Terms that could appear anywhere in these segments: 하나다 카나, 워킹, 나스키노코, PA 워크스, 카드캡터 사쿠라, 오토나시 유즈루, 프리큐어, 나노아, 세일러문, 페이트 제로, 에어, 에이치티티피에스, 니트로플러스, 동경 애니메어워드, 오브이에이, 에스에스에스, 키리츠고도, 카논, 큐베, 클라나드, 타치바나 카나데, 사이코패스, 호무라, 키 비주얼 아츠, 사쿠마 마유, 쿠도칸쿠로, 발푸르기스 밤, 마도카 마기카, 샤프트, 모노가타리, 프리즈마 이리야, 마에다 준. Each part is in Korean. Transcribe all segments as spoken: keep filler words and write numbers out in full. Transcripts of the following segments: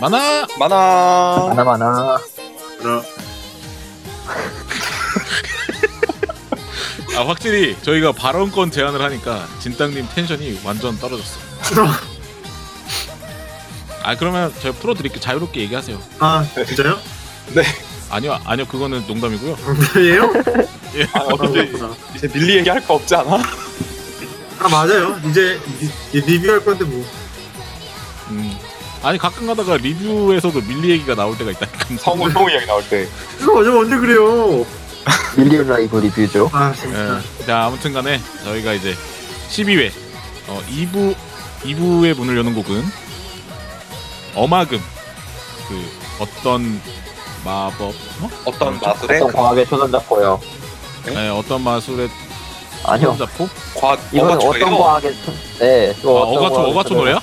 만화! 만화! 만화, 만화. 아, 확실히 저희가 발언권 제한을 하니까 진땅님 텐션이 완전 떨어졌어. 아, 그러면 제가 풀어드릴게요. 자유롭게 얘기하세요. 아, 진짜요? 네. 아니요, 아니요, 그거는 농담이고요. 농담이에요? 예. 아, 어차피 이제 밀리 얘기할 거 없지 않아? 아, 맞아요. 이제 리, 리뷰할 건데 뭐. 음. 아니 가끔 가다가 리뷰에서도 밀리 얘기가 나올 때가 있다니까. 성우 성우 이야기 나올 때. 이거 언제 언제 그래요? 밀리 라이브 리뷰죠. 아 진짜. 에, 자 아무튼간에 저희가 이제 십이 회 어, 이 부 이 부의 문을 여는 곡은 어마금 그 어떤 마법 어? 어떤 마술의 과학의 초전자포요. 네 어떤 마술의 아니요. 초전자포? 과학 이건 어떤 과학의 네. 아, 어가초 어가초 노래야?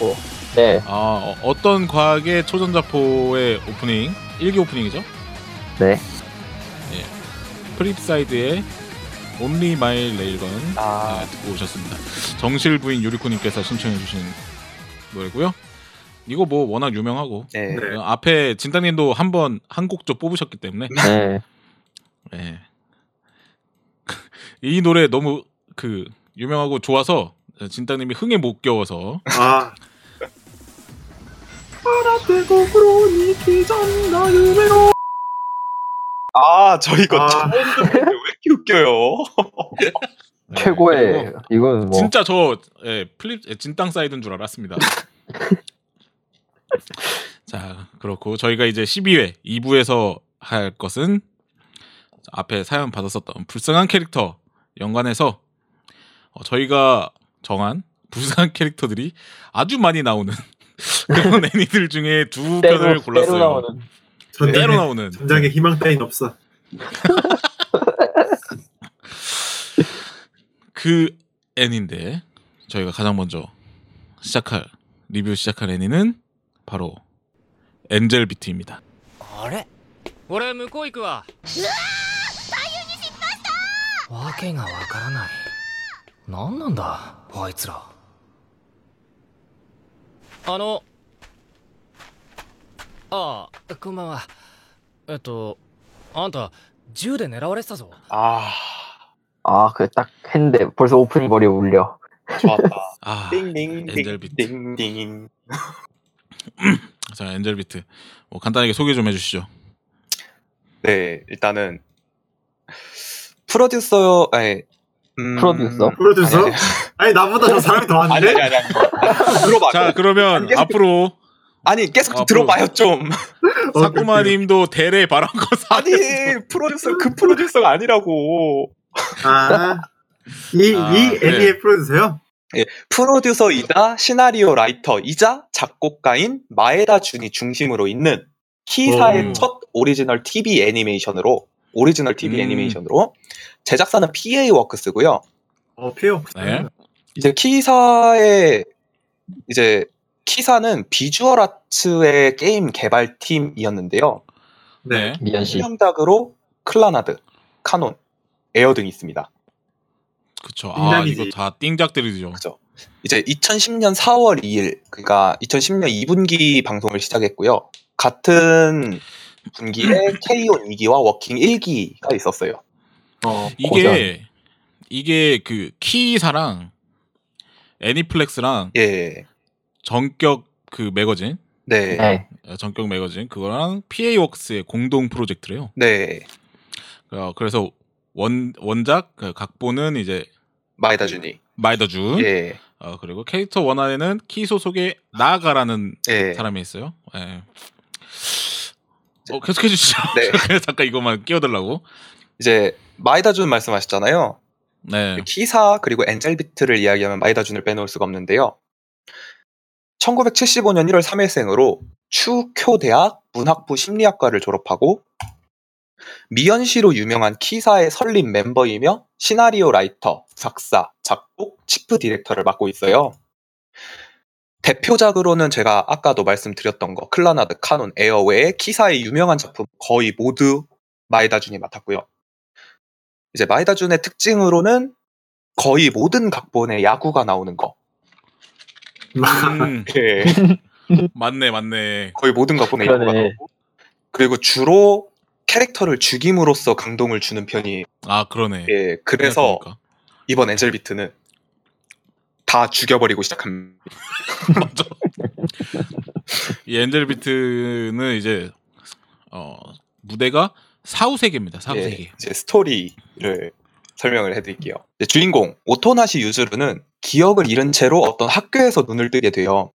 네. 아, 어떤 과학의 초전자포의 오프닝, 일 기 오프닝이죠? 네. 예. 프립사이드의 Only My Railgun 아. 네, 듣고 오셨습니다. 정실부인 유리코님께서 신청해주신 노래고요. 이거 뭐 워낙 유명하고 네. 네. 앞에 진땅님도 한번 한 곡 좀 뽑으셨기 때문에 네. 네. 이 노래 너무 그 유명하고 좋아서 진땅님이 흥에 못 겨워서 아. 아, 저 이거 아. 처음 듣는데 왜 이렇게 웃겨요? 네, 최고의 이건 뭐 진짜 저 예, 플립 진땅 사이드인 줄 알았습니다. 자, 그렇고 저희가 이제 십이 회 이 부에서 할 것은 앞에 사연 받았었던 불쌍한 캐릭터 연관해서 어, 저희가 정한 불쌍한 캐릭터들이 아주 많이 나오는 그런 애니들 중에 두 때로, 편을 골랐어요. 때로 나오는. 전장에, 때로 나오는. 전장에 희망 따윈 없어. 그 애니인데 저희가 가장 먼저 시작할 리뷰 시작할 애니는 바로 엔젤 비트입니다. 아래? 오래 무코이크와. 으아! 사유니 신났다. わけがわからない。なんなんだ、あいつら。 あのああこんばんはえっとあんた銃で狙われてたぞああああ그래 딱 했는데 벌써 오프닝 머리에 울려 좋았다 아 엔젤 비트 자 엔젤 비트 뭐 간단하게 소개 좀 해주시죠 네 일단은 프로듀서 아니 음... 프로듀서? 프로듀서? 아니, 아니, 아니 나보다 저 사람이 더 많은데? 아니 아니 아니 들어봐 자 그러면 계속, 앞으로 아니 계속 앞으로. 들어봐요 좀 사쿠마님도 대래 바람껏 아니 프로듀서 그 프로듀서가 아니라고 아 이 아, 이 애니의 네. 프로듀서요? 예 프로듀서이자 시나리오 라이터이자 작곡가인 마에다 준이 중심으로 있는 키사의 오. 첫 오리지널 티비 애니메이션으로 오리지널 티비 음. 애니메이션으로 제작사는 피에이 워크스고요. 어, 피에이 워크스. 네. 이제 키사의 이제 키사는 비주얼 아츠의 게임 개발 팀이었는데요. 네. 실명작으로 클라나드, 카논, 에어 등이 있습니다. 그렇죠. 아, 이거 다 띵작들이죠. 그렇죠. 이제 이천십 년 사월 이일, 그러니까 이천십 년 이 분기 방송을 시작했고요. 같은 분기에 케이 온 이 기와 워킹 일 기가 있었어요. 어, 이게 고전. 이게 그 키사랑 애니플렉스랑 예. 전격 그 매거진 네. 네 전격 매거진 그거랑 피에이 워크스의 공동 프로젝트래요. 네. 그래서 원 원작 그 각본은 이제 마에다 준이 마에다 준. 예. 어, 그리고 캐릭터 원안에는 키 소속의 나아가라는 예. 사람이 있어요. 예. 어, 계속해 주시죠. 네. 잠깐 이것만 끼워달라고. 이제 마에다 준 말씀하셨잖아요. 네. 키사 그리고 엔젤비트를 이야기하면 마에다 준을 빼놓을 수가 없는데요. 천구백칠십오년 일월 삼일생으로 추쿄대학 문학부 심리학과를 졸업하고 미연시로 유명한 키사의 설립 멤버이며 시나리오 라이터, 작사, 작곡, 치프 디렉터를 맡고 있어요. 대표작으로는 제가 아까도 말씀드렸던 거 클라나드, 카논, 에어 외에 키사의 유명한 작품 거의 모두 마에다 준이 맡았고요. 이제 마에다 준의 특징으로는 거의 모든 각본에 야구가 나오는 거. 음. 예. 맞네, 맞네. 거의 모든 각본에 야구가 나오고. 그리고 주로 캐릭터를 죽임으로써 감동을 주는 편이. 아, 그러네. 예, 그래서 생각해보니까. 이번 엔젤비트는 다 죽여버리고 시작합니다. 맞아. 이 엔젤비트는 이제 어, 무대가 사후세계입니다. 사후세계. 예, 이제 스토리를 설명을 해드릴게요. 이제 주인공 오토나시 유즈루는 기억을 잃은 채로 어떤 학교에서 눈을 뜨게 돼요.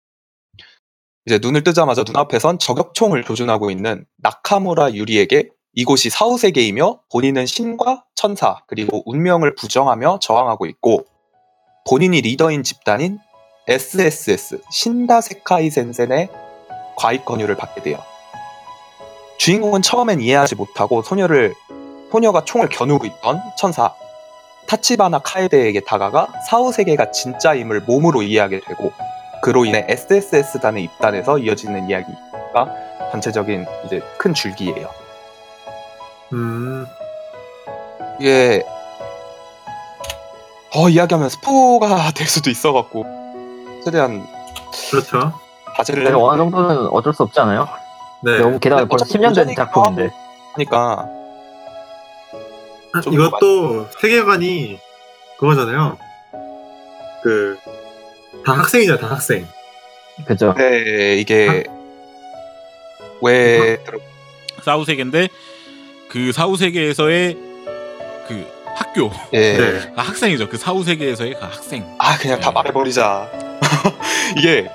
이제 눈을 뜨자마자 눈앞에선 저격총을 조준하고 있는 나카무라 유리에게 이곳이 사후세계이며 본인은 신과 천사 그리고 운명을 부정하며 저항하고 있고 본인이 리더인 집단인 에스에스에스 신다세카이 센센의 과입 권유를 받게 돼요. 주인공은 처음엔 이해하지 못하고 소녀를, 소녀가 총을 겨누고 있던 천사 타치바나 카에데에게 다가가 사후세계가 진짜임을 몸으로 이해하게 되고 그로 인해 에스에스에스단에 입단해서 이어지는 이야기가 전체적인 이제 큰 줄기예요. 음. 이게 어, 이야기하면 스포가 될 수도 있어갖고 최대한 그렇죠. 다제를 어느 정도는 어쩔 수 없지 않아요? 네. 너무 게다가 벌써 십 년 된 작품인데. 그러니까 이것도 많이... 세계관이 그거잖아요. 그 다 학생이잖아, 다 학생. 그죠? 네, 이게 학... 왜 사후 세계인데 그 사후 세계에서의 그 학교, 예, 네. 아, 학생이죠. 그 사후 세계에서의 그 학생. 아, 그냥 네. 다 말해버리자. 이게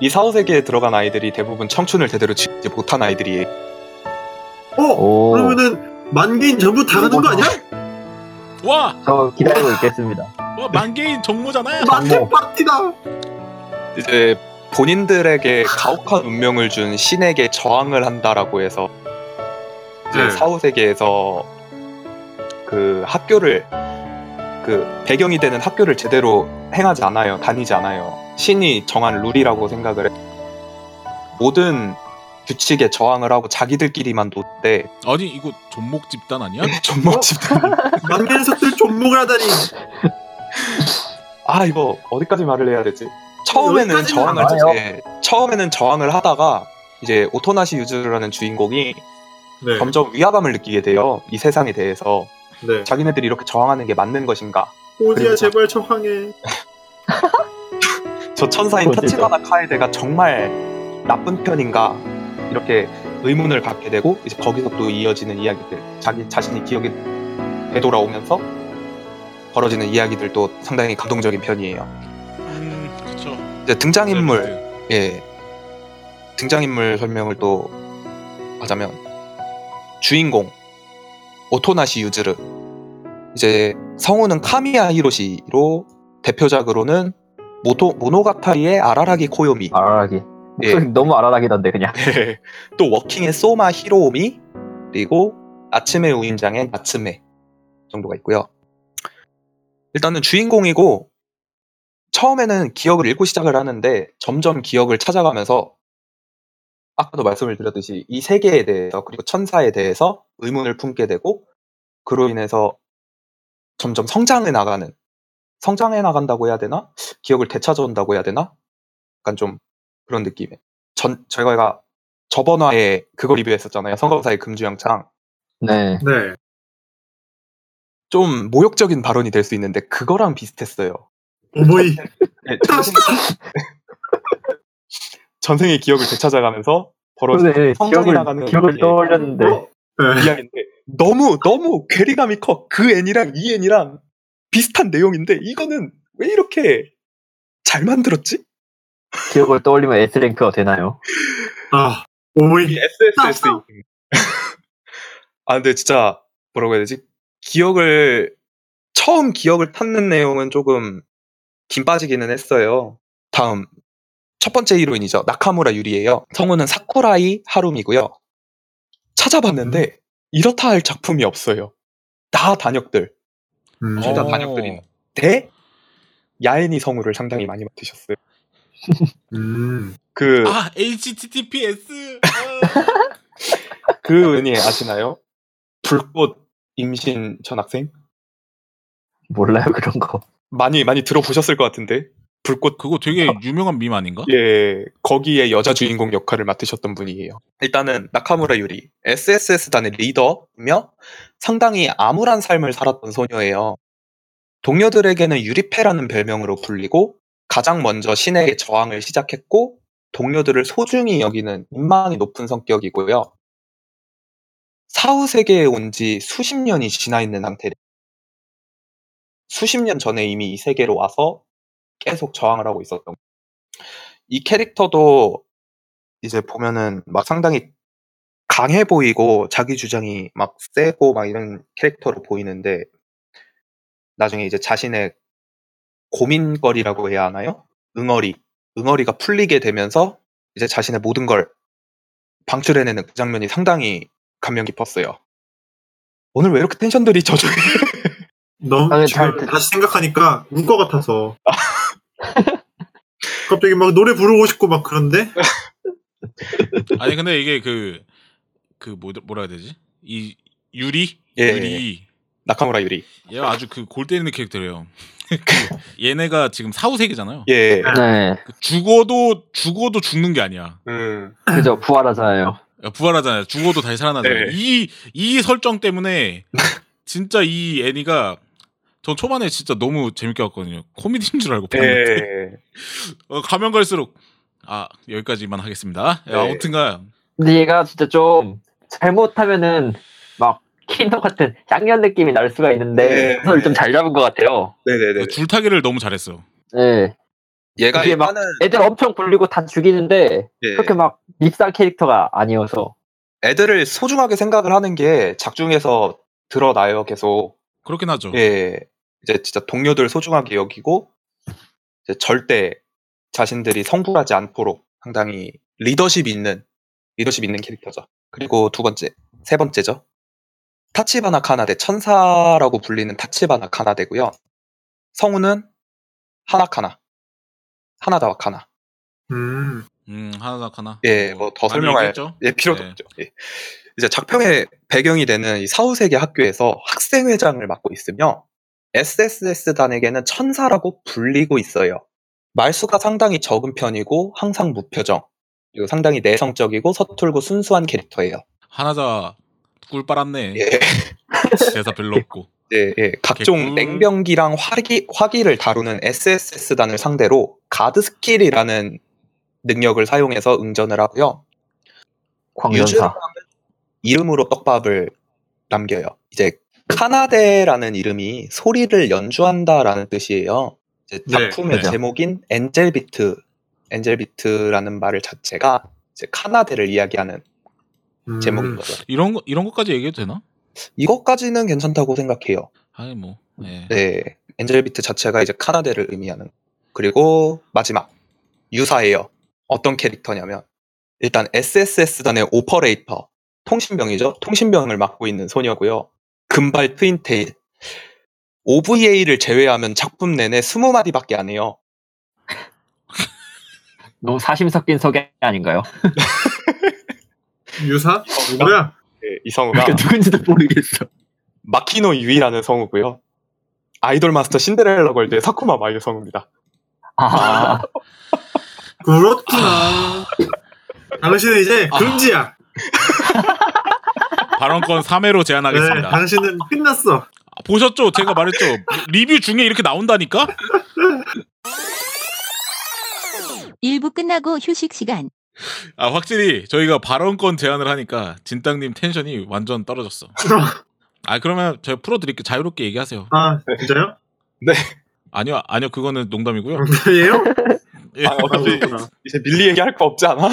이 사후 세계에 들어간 아이들이 대부분 청춘을 제대로 지지 못한 아이들이에요. 어, 오. 그러면은 만 개인 전부 다 가는 거 아니야? 와, 저 기다리고 있겠습니다. 와, 만 개인 정모잖아요. 만개 파티다. 이제 본인들에게 가혹한 운명을 준 신에게 저항을 한다라고 해서 이제 네. 사후 세계에서 그 학교를 그 배경이 되는 학교를 제대로 행하지 않아요, 다니지 않아요. 신이 정한 룰이라고 생각을 해. 모든 규칙에 저항을 하고 자기들끼리만 노는데 아니 이거 존목 집단 아니야? 존목 집단. 만개인석들 존목을 하다니. 아 이거 어디까지 말을 해야 되지? 처음에는 저항을 예, 처음에는 저항을 하다가 이제 오토나시 유즈라는 주인공이 네. 점점 위압감을 느끼게 돼요. 이 세상에 대해서 네. 자기네들이 이렇게 저항하는 게 맞는 것인가? 오지야 제발 저항해. 저 천사인 타치바나 카에데가 정말 나쁜 편인가? 이렇게 의문을 갖게 되고 이제 거기서 또 이어지는 이야기들, 자기 자신이 기억이 되돌아오면서 벌어지는 이야기들도 상당히 감동적인 편이에요. 음, 그렇죠. 이제 등장인물, 네. 예, 등장인물 설명을 또 하자면 주인공 오토나시 유즈르, 이제 성우는 카미야 히로시로 대표작으로는 모토, 모노가타리의 아라라기 코요미. 아라라기. 예. 너무 아라라기던데 그냥. 예. 또 워킹의 소마 히로오미 그리고 아츠메 우인장의 나츠메 정도가 있고요. 일단은 주인공이고 처음에는 기억을 잃고 시작을 하는데 점점 기억을 찾아가면서 아까도 말씀을 드렸듯이 이 세계에 대해서 그리고 천사에 대해서 의문을 품게 되고 그로 인해서 점점 성장해 나가는 성장해 나간다고 해야 되나? 기억을 되찾아온다고 해야 되나? 약간 좀 그런 느낌에. 전, 저희가 저번 화에 그걸 리뷰했었잖아요. 성검사의 금주영창. 네. 네. 좀 모욕적인 발언이 될 수 있는데 그거랑 비슷했어요. 오모이. 네, 전생... 전생의 기억을 되찾아가면서 벌어진 네, 성장해 나가는 기억을 떠올렸는데 어? 네. 이야기인데 너무 너무 괴리감이 커. 그 N이랑 이 N이랑 비슷한 내용인데 이거는 왜 이렇게 잘 만들었지? 기억을 떠올리면 S랭크가 되나요? 아, 오이 에스에스에스. 아 근데 진짜 뭐라고 해야 되지? 기억을 처음 기억을 찾는 내용은 조금 긴 빠지기는 했어요. 다음, 첫 번째 히로인이죠. 나카무라 유리예요. 성우는 사쿠라이 하루미고요. 찾아봤는데 음. 이렇다 할 작품이 없어요. 다 단역들. 음. 진짜 단역들인데 야엔이 성우를 상당히 많이 맡으셨어요. 음. 그 아, 에이치티티피에스 그 은희 아시나요? 불꽃 임신 전학생? 몰라요, 그런 거. 많이 많이 들어보셨을 것 같은데. 불꽃 그거 되게 유명한 밈 아닌가? 예, 거기에 여자 주인공 역할을 맡으셨던 분이에요. 일단은 나카무라 유리, 에스에스에스단의 리더며 상당히 암울한 삶을 살았던 소녀예요. 동료들에게는 유리패라는 별명으로 불리고 가장 먼저 신에게 저항을 시작했고 동료들을 소중히 여기는 인망이 높은 성격이고요. 사후 세계에 온 지 수십 년이 지나 있는 상태예요. 수십 년 전에 이미 이 세계로 와서 계속 저항을 하고 있었던 거예요. 이 캐릭터도 이제 보면은 막 상당히 강해 보이고 자기 주장이 막 세고 막 이런 캐릭터로 보이는데 나중에 이제 자신의 고민거리라고 해야 하나요? 응어리. 응어리가 풀리게 되면서 이제 자신의 모든 걸 방출해내는 그 장면이 상당히 감명 깊었어요. 오늘 왜 이렇게 텐션들이 저조해? 너무 아니, 잘, 다시 생각하니까 울 것 같아서 갑자기 막 노래 부르고 싶고 막 그런데 아니 근데 이게 그 그 뭐, 뭐라 해야 되지? 이 유리? 예, 유리 나카무라 유리 얘가 아주 그 골 때리는 캐릭터예요. 그 얘네가 지금 사후세계잖아요. 예. 네. 죽어도 죽어도 죽는 게 아니야. 음. 그죠. 부활하잖아요. 부활하잖아요. 죽어도 다시 살아나잖아요. 네. 이, 이 설정 때문에 진짜 이 애니가 전 초반에 진짜 너무 재밌게 봤거든요. 코미디인 줄 알고 봤는데 어, 가면 갈수록 아 여기까지만 하겠습니다. 네. 아무튼간 근데 얘가 진짜 좀 잘못하면은 막 킬러 같은 쌍년 느낌이 날 수가 있는데 그걸 좀 잘 잡은 것 같아요. 네네네. 줄타기를 너무 잘했어. 네. 얘가 이게 막 애들 엄청 불리고 다 죽이는데 네. 그렇게 막 밉상 캐릭터가 아니어서 애들을 소중하게 생각을 하는 게 작중에서 드러나요, 계속. 그렇긴 하죠. 예. 이제 진짜 동료들 소중하게 여기고, 이제 절대 자신들이 성불하지 않도록 상당히 리더십 있는, 리더십 있는 캐릭터죠. 그리고 두 번째, 세 번째죠. 타치바나 카나데, 천사라고 불리는 타치바나 카나데고요. 성우는 하나 카나. 하나다 카나. 음. 음, 하나다 카나. 예, 뭐 더 설명할 예, 필요도 네. 없죠. 예. 이제 작평의 배경이 되는 이 사후세계 학교에서 학생회장을 맡고 있으며 에스에스에스단에게는 천사라고 불리고 있어요. 말수가 상당히 적은 편이고 항상 무표정, 그리고 상당히 내성적이고 서툴고 순수한 캐릭터예요. 하나다 꿀 빨았네. 예. 대사 별로 없고. 예, 예. 각종 개꿀. 냉병기랑 화기, 화기를 다루는 에스에스에스단을 상대로 가드 스킬이라는 능력을 사용해서 응전을 하고요. 광전사. 이름으로 떡밥을 남겨요. 이제 카나데라는 이름이 소리를 연주한다라는 뜻이에요. 이제 작품의 네, 네. 제목인 엔젤비트, 엔젤비트라는 말을 자체가 이제 카나데를 이야기하는 음, 제목인 거죠. 이런 거 이런 것까지 얘기해도 되나? 이것까지는 괜찮다고 생각해요. 아니 뭐. 네. 네. 엔젤비트 자체가 이제 카나데를 의미하는. 그리고 마지막 유사예요. 어떤 캐릭터냐면 일단 에스에스에스단의 오퍼레이터. 통신병이죠. 통신병을 맡고 있는 소녀고요. 금발 트윈테일. 오브이에이를 제외하면 작품 내내 스무 마디밖에 안 해요. 너무 사심 섞인 소개 아닌가요? 유사? 누구야? 네, 이 성우가 그러니까 누군지도 모르겠어. 마키노 유이라는 성우고요. 아이돌 마스터 신데렐라 걸드의 사쿠마 마유 성우입니다. 아 그렇구나. 당신은 이제 금지야. 발언권 삼 회로 제한하겠습니다. 네, 당신은 끝났어. 보셨죠? 제가 말했죠. 리뷰 중에 이렇게 나온다니까. 일 부 끝나고 휴식 시간. 아 확실히 저희가 발언권 제한을 하니까 진땅님 텐션이 완전 떨어졌어. 아 그러면 제가 풀어드릴게요. 자유롭게 얘기하세요. 아 진짜요? 네. 아니요 아니요 그거는 농담이고요. 농담이에요? 예. 아, 어차피 이제 밀리 얘기할 거 없지 않아?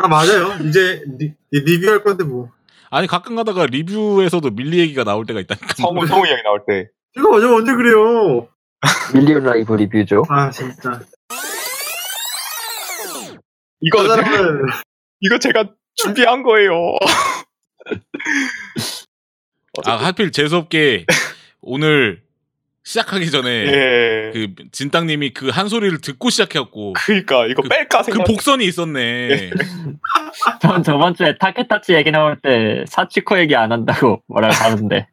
아 맞아요. 이제 리, 리뷰할 건데 뭐. 아니 가끔 가다가 리뷰에서도 밀리 얘기가 나올 때가 있다니까. 성우 성우 이야기 나올 때. 이거 언제 언제 그래요? 밀리언 라이브 리뷰죠. 아 진짜. 이거 그 사람은... 이거 제가 준비한 거예요. 아 하필 재수없게 오늘 시작하기 전에 예. 그 진땅님이 그 한 소리를 듣고 시작해갖고. 그러니까 이거 그, 뺄까 생각. 그 복선이 있었네. 예. 전 저번 주에 타케타치 얘기 나올 때 사치코 얘기 안 한다고 뭐라고 하는데.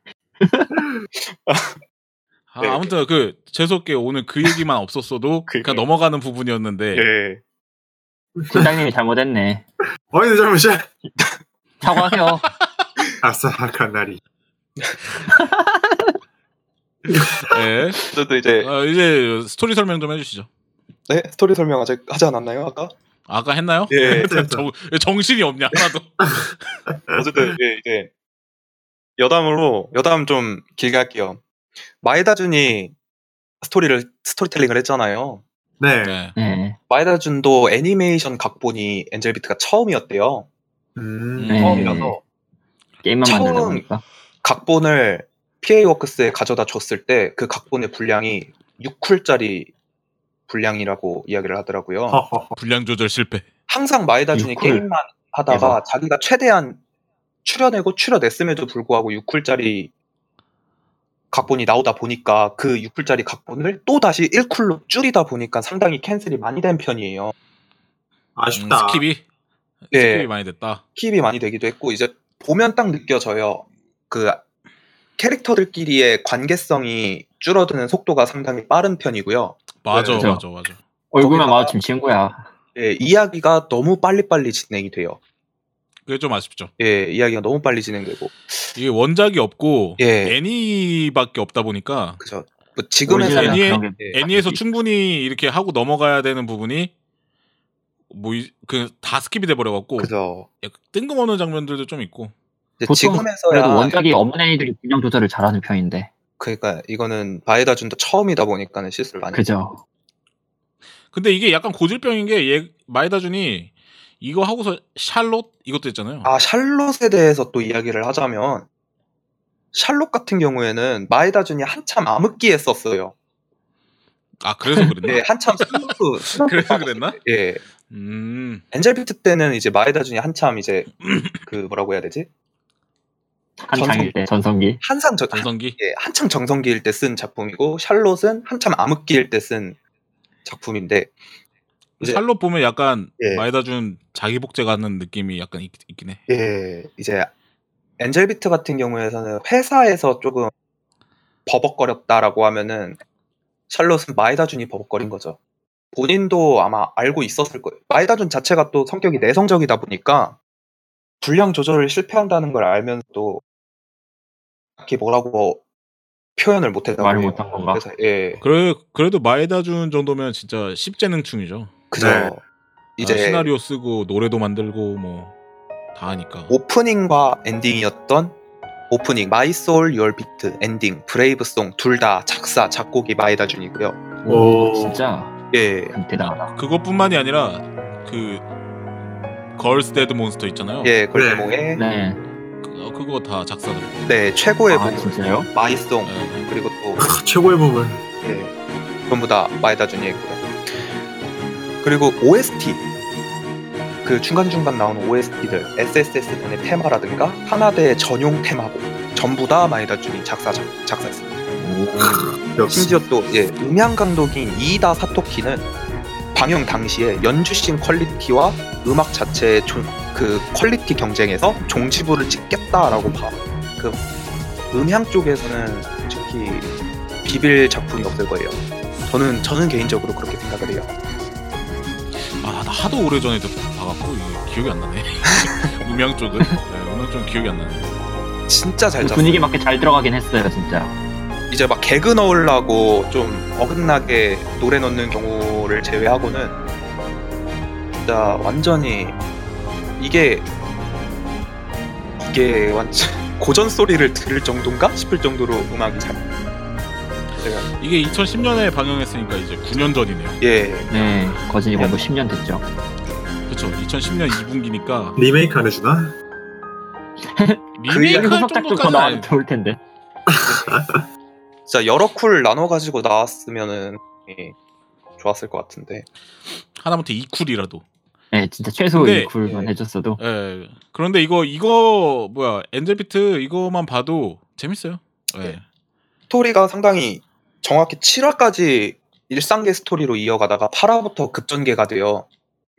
아, 네. 아무튼 그 재수없게 오늘 그 얘기만 없었어도 그냥 넘어가는 부분이었는데. 예. 진땅님이 잘못했네. 어이 잘못이야. 사과해요. 아사하카나리. 네. 저도 이제 어, 이제 스토리 설명 좀 해주시죠. 네, 스토리 설명 아직 하지 않았나요? 아까? 아까 했나요? 예. 정, 정신이 없냐 하나도. 어쨌든 예, 이제 여담으로 여담 좀 길게 할게요. 마에다 준이 스토리를 스토리텔링을 했잖아요. 네. 네. 네. 마에다 준도 애니메이션 각본이 엔젤비트가 처음이었대요. 음. 네. 처음이라서 게임만 처음 만들다 보니까 각본을 피에이 워크스에 가져다 줬을 때 그 각본의 분량이 육 쿨짜리 분량이라고 이야기를 하더라고요. 분량 조절 실패. 항상 마에다 준이 게임만 하다가 예. 자기가 최대한 추려내고 추려냈음에도 불구하고 육 쿨짜리 각본이 나오다 보니까 그 육 쿨짜리 각본을 또 다시 일 쿨로 줄이다 보니까 상당히 캔슬이 많이 된 편이에요. 아쉽다. 음, 스킵이? 네. 스킵이 많이 됐다. 스킵이 많이 되기도 했고 이제 보면 딱 느껴져요. 그 캐릭터들끼리의 관계성이 줄어드는 속도가 상당히 빠른 편이고요. 맞아, 네. 맞아, 맞아. 얼굴만 마주친 친구야. 예, 이야기가 너무 빨리빨리 진행이 돼요. 그게 좀 아쉽죠. 예, 이야기가 너무 빨리 진행되고. 이게 원작이 없고 예. 애니밖에 없다 보니까. 그죠. 뭐 지금에서 애니에, 애니에서 충분히 이렇게 하고 넘어가야 되는 부분이 뭐 그 다 스킵이 돼 버려 갖고. 그죠. 뜬금없는 장면들도 좀 있고. 지금에서 그래도 원작이 없는 애니들이 분량 조절을 잘하는 편인데. 그러니까 이거는 바에다 준도 처음이다 보니까는 실수를 많이. 그죠. 근데 이게 약간 고질병인 게 얘 마에다 준이 이거 하고서 샬롯 이것도 했잖아요. 아 샬롯에 대해서 또 이야기를 하자면 샬롯 같은 경우에는 마에다 준이 한참 암흑기에 썼어요. 아 그래서 그랬나? 네 한참 슬럼프. 그래서 그랬나? 예. 네. 음. 엔젤비트 때는 이제 마에다 준이 한참 이제 그 뭐라고 해야 되지? 한창일 때 전성기 한창 저, 전성기 한, 예, 한창 정성기일 때 쓴 작품이고 샬롯은 한참 암흑기일 때 쓴 작품인데 이제, 샬롯 보면 약간 예. 마에다 준 자기 복제 같은 느낌이 약간 있, 있긴 해. 예, 이제 엔젤비트 같은 경우에는 회사에서 조금 버벅거렸다라고 하면은 샬롯은 마에다 준이 버벅거린 거죠. 본인도 아마 알고 있었을 거예요. 마에다 준 자체가 또 성격이 내성적이다 보니까. 분량 조절을 실패한다는 걸 알면서도 딱히 뭐라고 표현을 못했다. 말 못한 건가? 그래서, 예. 그래, 그래도 마에다 준 정도면 진짜 십재능충이죠. 그죠. 네. 이제 아, 시나리오 쓰고 노래도 만들고 뭐 다 하니까. 오프닝과 엔딩이었던 오프닝 My Soul Your Beat, 엔딩 브레이브송 둘 다 작사 작곡이 마에다 준이고요. 오, 오 진짜. 예. 대단하다. 그것뿐만이 아니라 그. 걸스 데드 몬스터 있잖아요. 예, 걸스몽에. 네. 네. 그, 그거 다 작사들. 네, 최고의 아, 부분. 마이송. 네. 그리고 또 최고의 부분. 예. 전부 다 마에다 준이 했고요. 그리고 오에스티. 그 중간중간 나오는 오에스티들, 에스에스에스 분의 테마라든가 하나대의 전용 테마곡 전부 다 마에다 준이 작사 작, 작사했습니다. 오. 심지어 또 예, 음향 감독인 이이다 사토키는 방영 당시에 연주씬 퀄리티와 음악 자체의 조, 그 퀄리티 경쟁에서 종지부를 찍겠다라고 봐. 그 음향 쪽에서는 솔직히 비빌 작품이 없을 거예요. 저는 저는 개인적으로 그렇게 생각을 해요. 아, 나 하도 오래 전에 봐갖고 기억이 안 나네. 음향 쪽은 네, 음향 쪽은 기억이 안 나네. 진짜 잘 그 분위기 맞게 잘 들어가긴 했어요, 진짜. 이제 막 개그 넣으려고 좀 어긋나게 노래 넣는 경우를 제외하고는 진짜 완전히 이게 이게 완전 고전 소리를 들을 정도인가 싶을 정도로 음악이 잘 이게 이천십 년에 방영했으니까 이제 구 년 전이네요. 예, 네, 거진이 보고 십 년 됐죠. 그렇죠. 이천십 년 이 분기니까 리메이크 안 해주나? 리메이크 할 정도까지는 안 좋을 텐데. 진짜 여러 쿨 나눠가지고 나왔으면은 예, 좋았을 것 같은데 하다못해 이 쿨이라도 네 진짜 최소 근데, 이 쿨만 예, 해줬어도 예, 그런데 이거 이거 뭐야 엔젤비트 이거만 봐도 재밌어요. 예. 예. 스토리가 상당히 정확히 칠 화까지 일상계 스토리로 이어가다가 팔 화부터 급전개가 돼요.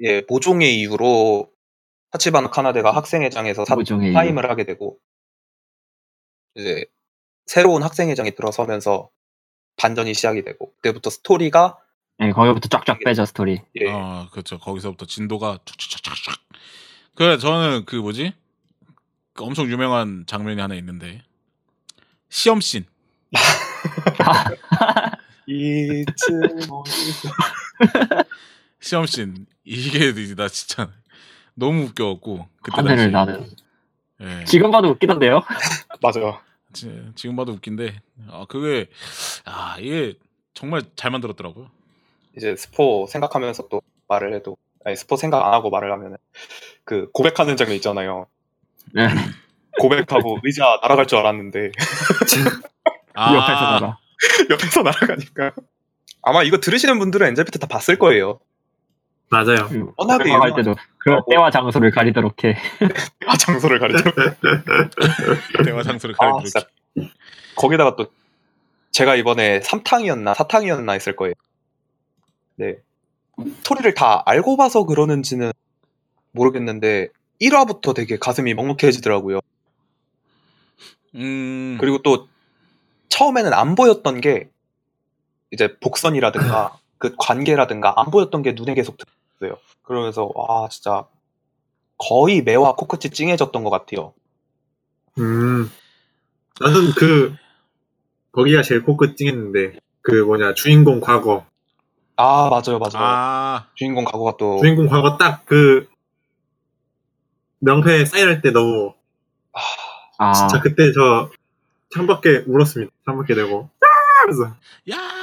예, 모종의 이유로 타치바노 카나데가 학생회장에서 사임을 하게 되고 이제 새로운 학생회장이 들어서면서 반전이 시작이 되고 그때부터 스토리가 네, 거기부터 쫙쫙 빼죠 스토리. 예. 아 그렇죠. 거기서부터 진도가 쫙쫙쫙쫙. 그래 저는 그 뭐지 엄청 유명한 장면이 하나 있는데 시험씬. 시험씬 이게 나 진짜 너무 웃겨갖고 그때 당시. 나는. 예. 지금 봐도 웃기던데요. 맞아요. 지금 봐도 웃긴데 아 그게 아 이게 정말 잘 만들었더라고요. 이제 스포 생각하면서 또 말을 해도 아니 스포 생각 안 하고 말을 하면은 그 고백하는 장면 있잖아요. 네. 고백하고 의자 날아갈 줄 알았는데 아~ 옆에서 날아 옆에서 날아가니까 아마 이거 들으시는 분들은 엔젤피트 다 봤을 거예요. 맞아요. 음, 워낙에 할 때도 그런 때와 장소를 가리도록 해. 때와 장소를 가리도록 해. 때와 장소를 가리도록 해. 아, 거기다가 또 제가 이번에 삼탕이었나 사탕이었나 했을 거예요. 네. 스토리를 다 알고 봐서 그러는지는 모르겠는데 일 화부터 되게 가슴이 먹먹해지더라고요. 음. 그리고 또 처음에는 안 보였던 게 이제 복선이라든가 그 관계라든가 안 보였던 게 눈에 계속 들어요. 그러면서 와 진짜 거의 매화 코끝이 찡해졌던 것 같아요. 음. 나는 그 거기가 제일 코끝 찡했는데 그 뭐냐 주인공 과거. 아 맞아요 맞아요. 아. 주인공 과거가 또 주인공 과거 딱 그 명패 사인할 때 너무 아 진짜 그때 저 창밖에 울었습니다. 창밖에 내고 그래서 야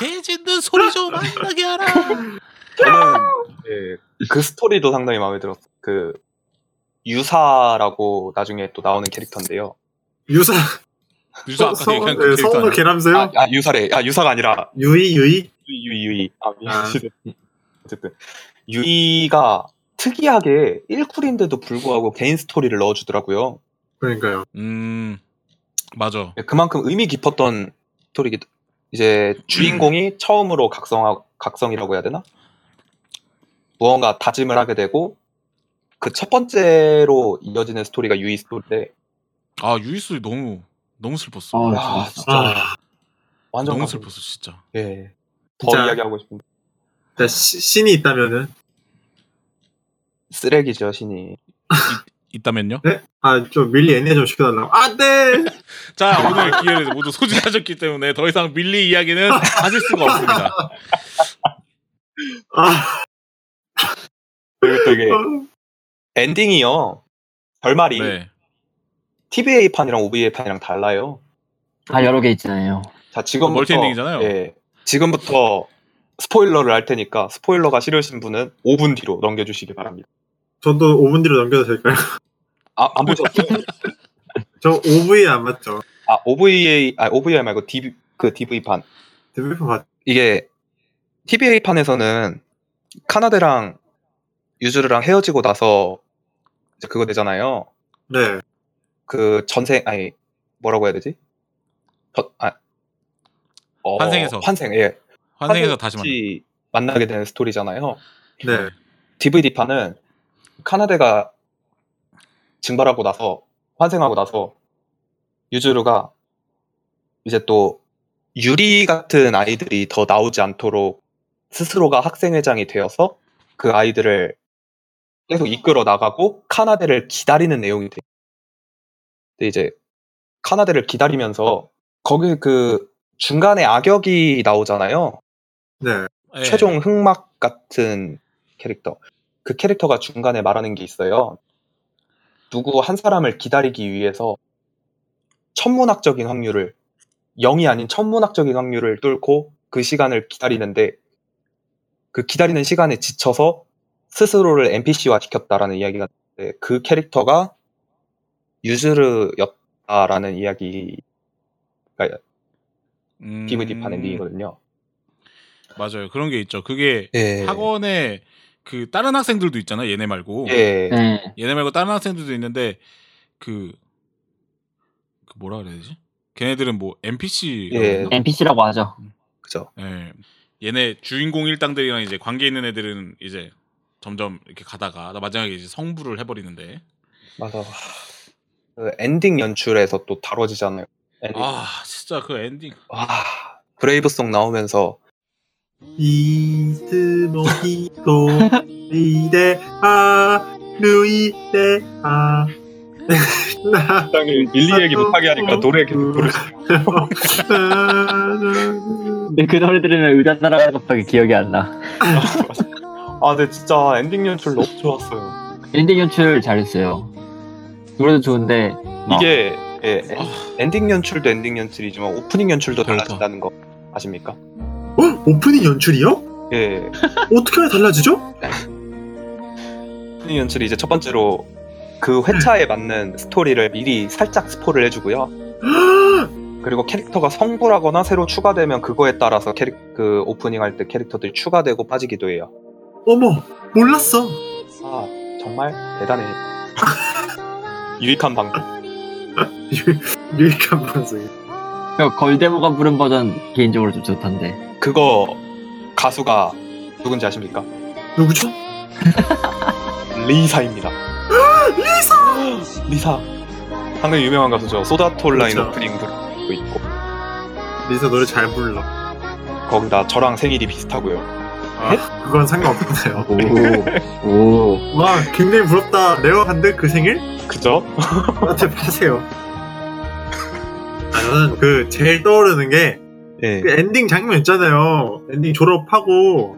개 짖는 소리 좀 안 나게 하라. 저는 예, 그 스토리도 상당히 마음에 들었어요. 그 유사라고 나중에 또 나오는 캐릭터인데요. 유사 유사 아까 얘기한 그 캐릭터 성우가 개남세요? 아, 아 유사래. 아 유사가 아니라 유이 유이 유이 유이 아 미안해. 아. 어쨌든 유이가 특이하게 일 쿨인데도 불구하고 개인 스토리를 넣어주더라고요. 그러니까요. 음 맞아. 그만큼 의미 깊었던 스토리기도. 이제 주인공이 음. 처음으로 각성하 각성이라고 해야 되나? 무언가 다짐을 하게 되고 그 첫 번째로 이어지는 스토리가 유이 스토리인데. 아 유이 스토리 너무 너무 슬펐어. 아, 아 진짜. 아. 완전 너무 슬펐어 진짜. 예. 더 진짜, 이야기하고 싶은데. 진짜 시, 신이 있다면은 쓰레기죠 신이. 이, 있다면요? 네? 아 좀 밀리 엔에 좀 시켜달라고. 안 돼. 자 오늘 기회를 모두 소진하셨기 때문에 더 이상 밀리 이야기는 하실 수가 없습니다. 아. 그리고 또 이게 엔딩이요. 결말이 네. 티비에이 판이랑 오브이에이 판이랑 달라요. 다 여러 개 있잖아요. 자 지금 멀티 엔딩이잖아요. 예. 지금부터 스포일러를 할 테니까 스포일러가 싫으신 분은 오 분 뒤로 넘겨주시기 바랍니다. 저도 오 분 뒤로 넘겨도 될까요? 아, 안 보셨어요? 저 오브이에이 안 봤죠. 아, 오브이에이, 아, 오브이에이 말고 디비, 그 디브이판. 디브이판 봤죠. 이게 티비에이판에서는 카나데랑 유즈르랑 헤어지고 나서 이제 그거 되잖아요. 네. 그 전생, 아니, 뭐라고 해야 되지? 저, 아, 어, 환생에서 환생 예 환생에서 다시 만나. 만나게 되는 스토리잖아요. 네. 디브이디 판은 카나데가 증발하고 나서 환생하고 나서 유즈루가 이제 또 유리 같은 아이들이 더 나오지 않도록 스스로가 학생회장이 되어서 그 아이들을 계속 이끌어 나가고 카나데를 기다리는 내용이 돼요. 근데 이제 카나데를 기다리면서 거기 그 중간에 악역이 나오잖아요. 네. 최종 흑막 같은 캐릭터. 그 캐릭터가 중간에 말하는 게 있어요. 누구 한 사람을 기다리기 위해서 천문학적인 확률을 영이 아닌 천문학적인 확률을 뚫고 그 시간을 기다리는데 그 기다리는 시간에 지쳐서 스스로를 엔피씨화 시켰다라는 이야기가 있는데 그 캐릭터가 유즈르였다라는 이야기가 음... 디브이디판 엔딩이거든요. 맞아요. 그런 게 있죠. 그게 예. 학원에 그 다른 학생들도 있잖아. 얘네 말고. 예. 예. 얘네 말고 다른 학생들도 있는데 그, 그 뭐라 그래야 되지? 걔네들은 뭐 엔피씨 예. 엔피씨라고 하죠. 그죠. 예. 얘네 주인공 일당들이랑 이제 관계 있는 애들은 이제 점점 이렇게 가다가 나 마지막에 이제 성부를 해버리는데. 맞아. 그 엔딩 연출에서 또 다뤄지잖아요. 엔딩. 아 진짜 그 엔딩. 와 브레이브송 나오면서. 이트모히토 이데아 루이데아. 밀리 얘기 못하게 하니까 노래 얘기 부르고. 근데 그 노래 들으면 의자 날아가는 것밖에 기억이 안 나. 아, 근데 진짜 엔딩 연출 너무 좋았어요. 엔딩 연출 잘했어요. 노래도 좋은데 이게 어. 예, 엔, 엔딩 연출도 엔딩 연출이지만 오프닝 연출도 달라진다는 거 아십니까? 어? 오프닝 연출이요? 예. 어떻게 하면 달라지죠? 오프닝 연출이 이제 첫 번째로 그 회차에 맞는 스토리를 미리 살짝 스포를 해주고요. 그리고 캐릭터가 성불하거나 새로 추가되면 그거에 따라서 캐릭 그 오프닝 할 때 캐릭터들이 추가되고 빠지기도 해요. 어머, 몰랐어. 아, 정말 대단해. 유익한 방송. 유익한 방송. 걸대모가 부른 버전 개인적으로 좀 좋던데. 그거 가수가 누군지 아십니까? 누구죠? 리사입니다. 리사. 리사. 상당히 유명한 가수죠. 소다톨라인 그렇죠. 오프닝 부르고 있고. 리사 노래 잘 불러. 거기다 저랑 생일이 비슷하고요. 아, 그건 상관없네요. 오, 오. 와, 굉장히 부럽다. 레어 한들 그 생일? 그죠? 저한테 파세요. 저는 그 제일 떠오르는 게 예. 그 엔딩 장면 있잖아요. 엔딩 졸업하고,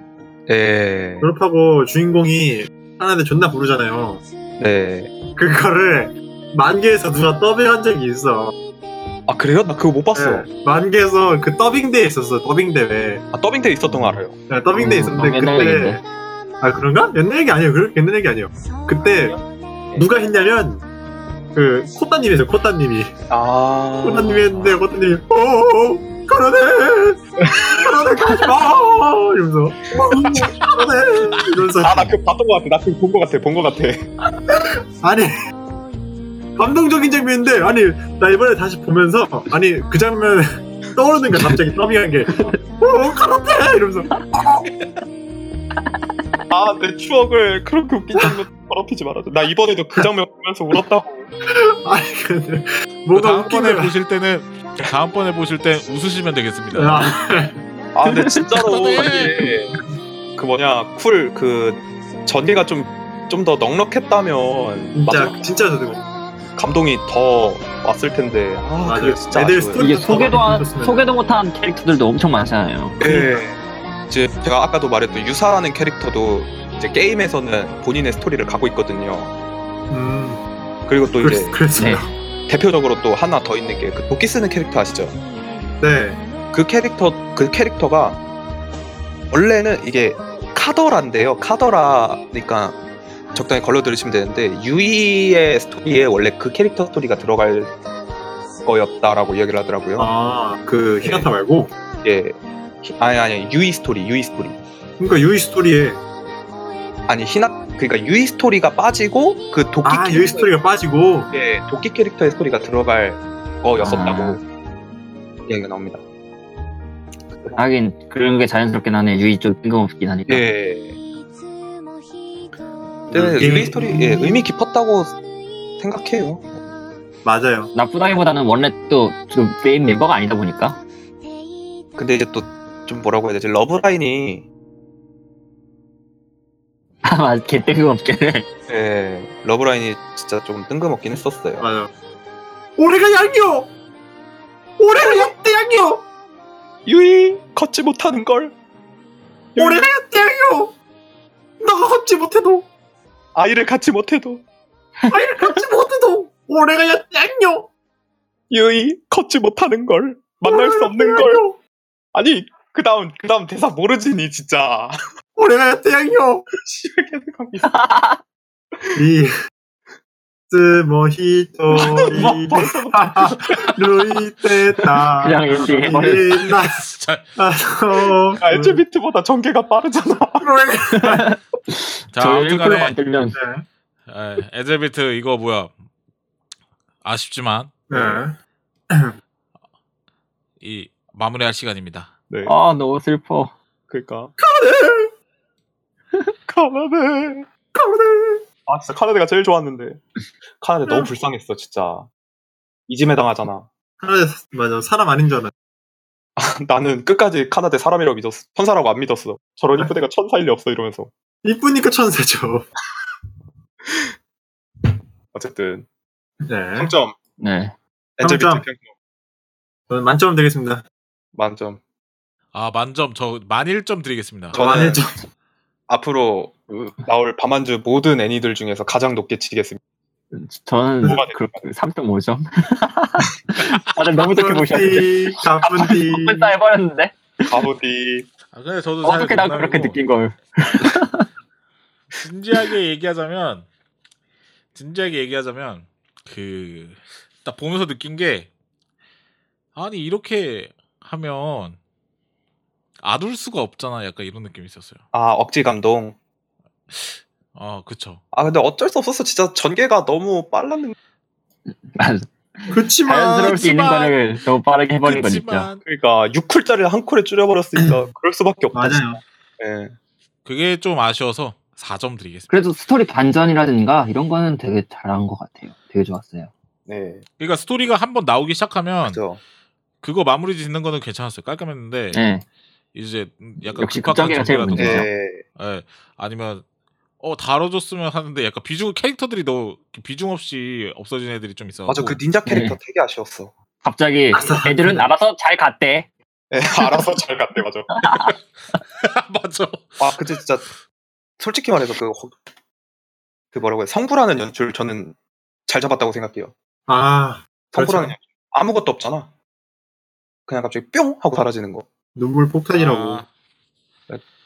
예. 졸업하고 주인공이 하나한테 존나 부르잖아요. 예. 그거를 만개에서 누가 더빙한 적이 있어. 아 그래요? 나 그거 못 봤어. 네, 만개에서 그 더빙 대회 있었어. 더빙 대회. 아 더빙 대회 있었던 거 알아요. 네, 더빙 대회 있었는데 음, 그때 얘기인데. 아 그런가? 옛날 얘기 아니에요. 그렇게 옛날 얘기 아니에요. 그때 누가 했냐면 그 코따님이었어요. 코따님이. 아. 코따님이 했는데 코따님이 오 그러네. 그러네 가지 마. 이러면서. 그러네. 이러면서. 아 나 그거 봤던 거 같아. 나 그거 본 거 같아. 본 거 같아. 아니. 감동적인 장면인데 아니 나 이번에 다시 보면서 아니 그 장면 떠오르는 거야 갑자기 더빙한 게 오 카라테 이러면서 아 내 추억을 그렇게 웃긴 장면 더럽히지 말아줘. 나 이번에도 그 장면 보면서 울었다고. 아니 근데 뭐가 웃기네. 다음번에 보실 때는 다음번에 보실 때 웃으시면 되겠습니다. 아, 아 근데 진짜로 이게 그 뭐냐 쿨 그 전개가 좀 좀 더 넉넉했다면 진짜 진짜 저도 감동이 더 왔을 텐데. 아, 맞아요. 진짜 애들 이게 소개도 한, 소개도 못한 캐릭터들도 엄청 많잖아요. 네. 이제 제가 아까도 말했던 유사라는 캐릭터도 이제 게임에서는 본인의 스토리를 가고 있거든요. 음. 그리고 또 그랬, 이제 그랬어요. 네. 대표적으로 또 하나 더 있는 게 그 도끼 쓰는 캐릭터 아시죠? 네. 그 캐릭터 그 캐릭터가 원래는 이게 카더란데요. 카더라니까. 적당히 걸러 들으시면 되는데 유이의 스토리에 원래 그 캐릭터 스토리가 들어갈 거였다라고 이야기를 하더라고요. 아, 그 히나타 예. 말고? 예. 아니 아니 유이 스토리, 유이 스토리. 그러니까 유이 스토리에 아니 히나 그러니까 유이 스토리가 빠지고 그 도끼 아, 캐릭터 유이 스토리가 빠지고 예 도끼 캐릭터의 스토리가 들어갈 거였었다고 아. 이야기가 나옵니다. 하긴 그런 게 자연스럽게 나네. 유이 좀 뜬금없긴 하니까. 예. 때문에 음, 유이 스토리 예, 의미 깊었다고 생각해요. 맞아요. 나쁘다기보다는 원래 또 좀 메인 멤버가 아니다 보니까. 근데 이제 또 좀 뭐라고 해야 되지? 러브라인이 아 맞, 개 뜬금없긴 해. 예, 러브라인이 진짜 좀 뜬금없긴 했었어요. 맞아. 올해가 양이요. 올해가 역대 양이요. 유이 걷지 못하는 걸. 올해가 역대 양이요. 너가 걷지 못해도. 아이를 갖지 못해도 아이를 갖지 못해도 올해가 양요 유이 걷지 못하는걸 만날 수 없는걸. 아니 그 다음 그 다음 대사 모르지니 진짜 올해가 양요. 씨발 계속 하고 있어. 이 뭐 히토 루이테다 그냥 인나 알츠 비트보다 전개가 빠르잖아. 자, 아무튼간에 만들면 에즈 비트 이거 뭐야 아쉽지만 네. 이 마무리할 시간입니다. 네. 아 너무 슬퍼. 그러니까 카나데 카나데 카나데 아 진짜 카나데가 제일 좋았는데 카나데 너무 불쌍했어 진짜. 이지매 당하잖아. 카나데 맞아 사람 아닌 줄 알았어. 나는 끝까지 카나데 사람이라고 믿었어. 천사라고 안 믿었어. 저런 이쁜 애가 천사일 리 없어 이러면서. 이쁘니까 천사죠. 어쨌든 네. 삼 점. 네. 삼 점. 저는 만점 드리겠습니다. 만점. 아 만점 저 만일점 드리겠습니다. 저는 만일점. 앞으로 나올 밤안주 모든 애니들 중에서 가장 높게 치겠습니다. 저는 그, 삼 점 오 점. 다들 너무 좋게 보셨는데. 가분디. 가분다 해버렸는데. 가분디. 아, 근데 저도 어떻게 난 그렇게 느낀 걸. 진지하게 얘기하자면, 진지하게 얘기하자면 그 딱 보면서 느낀 게 아니 이렇게 하면. 아둘 수가 없잖아. 약간 이런 느낌이 있었어요. 아 억지 감동. 아 그쵸. 아 근데 어쩔 수 없었어. 진짜 전개가 너무 빨랐는. 그치만 자연스러울 수 있는 거를 너무 빠르게 해버린 거니까. 그러니까 육 쿨짜리를 한 쿨에 줄여버렸으니까 그럴 수밖에 없다. 맞아요. 네. 그게 좀 아쉬워서 사 점 드리겠습니다. 그래도 스토리 반전이라든가 이런 거는 되게 잘한 것 같아요. 되게 좋았어요. 네. 그러니까 스토리가 한번 나오기 시작하면 그쵸. 그거 마무리 짓는 거는 괜찮았어요. 깔끔했는데. 네. 이제 약간 급박한 전개라든가 예. 아니면 어 다뤄줬으면 하는데 약간 비중 캐릭터들이 너무 비중 없이 없어진 애들이 좀 있어. 맞아 그 닌자 캐릭터 네. 되게 아쉬웠어. 갑자기 애들은 알아서 잘 갔대. 예, 알아서 잘 갔대 맞아. 맞아. 아 근데 진짜 솔직히 말해서 그, 그 뭐라고 해 성부라는 연출 저는 잘 잡았다고 생각해요. 아 성부라는 그렇죠. 연출 아무것도 없잖아. 그냥 갑자기 뿅 하고 사라지는 거. 눈물 폭탄이라고 아...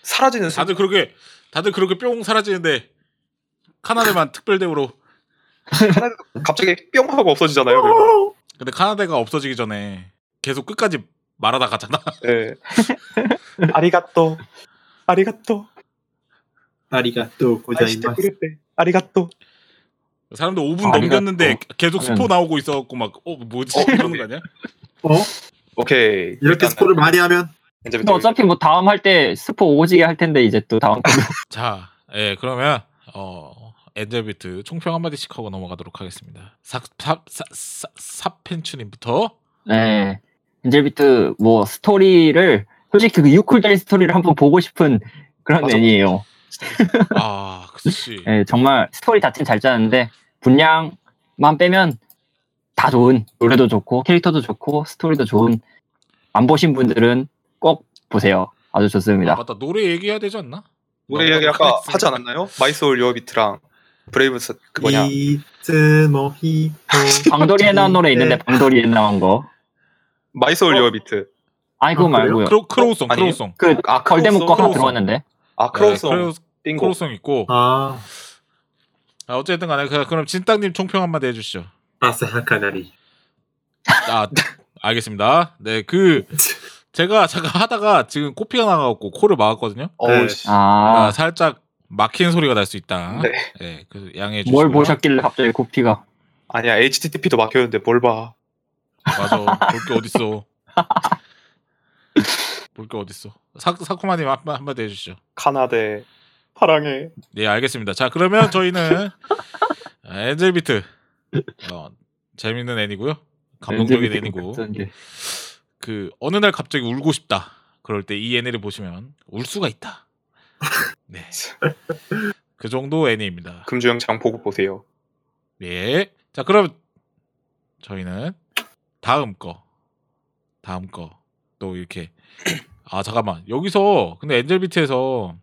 사라지는 다들 그렇게 다들 그렇게 뿅 사라지는데 카나데만 특별대우로 카나데 갑자기 뿅 하고 없어지잖아요. 그리고. 근데 카나데가 없어지기 전에 계속 끝까지 말하다 가잖아. 네. 아리가또 아리가또 아리가또 고자이마스 아리가또 사람들 오 분 아리가또. 넘겼는데 계속 스포 나오고 있었고 막 어 뭐지 어, 이러는 거 아니야? 어? 오케이. 이렇게 스포를 많이 하면. 근데 어차피 뭐 다음 할 때 스포 오지게 할 텐데 이제 또 다음. 자, 예 그러면 어 엔젤비트 총평 한 마디씩 하고 넘어가도록 하겠습니다. 사사사사펜츄님부터. 네, 엔젤비트 뭐 스토리를 솔직히 그 육 쿨짜리 스토리를 한번 보고 싶은 그런 애니예요. 아, 그렇지. 네, 정말 스토리 자체는 잘 짜는데 분량만 빼면. 다 좋은 노래도 좋고 캐릭터도 좋고 스토리도 좋은 안 보신 분들은 꼭 보세요. 아주 좋습니다. 아, 맞다 노래 얘기해야 되지 않나? 노래 얘기 아까 하지 않았나요? 마이 소울 유어 비트랑 브레이브 스 그 뭐냐? 이트모히 방돌이에 나온 노래 있는데 방돌이에 나온 거 마이 소울 유어 비트 아니 그거 말고요. 크로 크로우송 크로우송 그 아 걸대목 거 하나 들어왔는데 아 크로우송 띵고 크로우송 있고 아 어쨌든 간에 그럼 진땅님 총평 한마디 해주시죠. 아싸 카나리. 아 알겠습니다. 네 그 제가 제가 하다가 지금 코피가 나가갖고 코를 막았거든요. 네. 아. 아 살짝 막힌 소리가 날 수 있다. 네. 네 그 양해해 주시고요. 뭘 보셨길래 갑자기 코피가? 아니야 에이치티티피도 막혔는데 뭘 봐? 맞아 볼 게 어딨어. 볼 게 어딨어. 사 사쿠마님 한 한마디 해주시죠. 카나데 사랑해. 네 알겠습니다. 자 그러면 저희는 엔젤비트. 어, 재밌는 애니고요. 감동적인 애니고. 그 어느 날 갑자기 울고 싶다. 그럴 때 이 애니를 보시면 울 수가 있다. 네. 그 정도 애니입니다. 금주영장 보고 보세요. 예. 자, 그럼 저희는 다음 거. 다음 거. 또 이렇게 아, 잠깐만. 여기서 근데 엔젤비트에서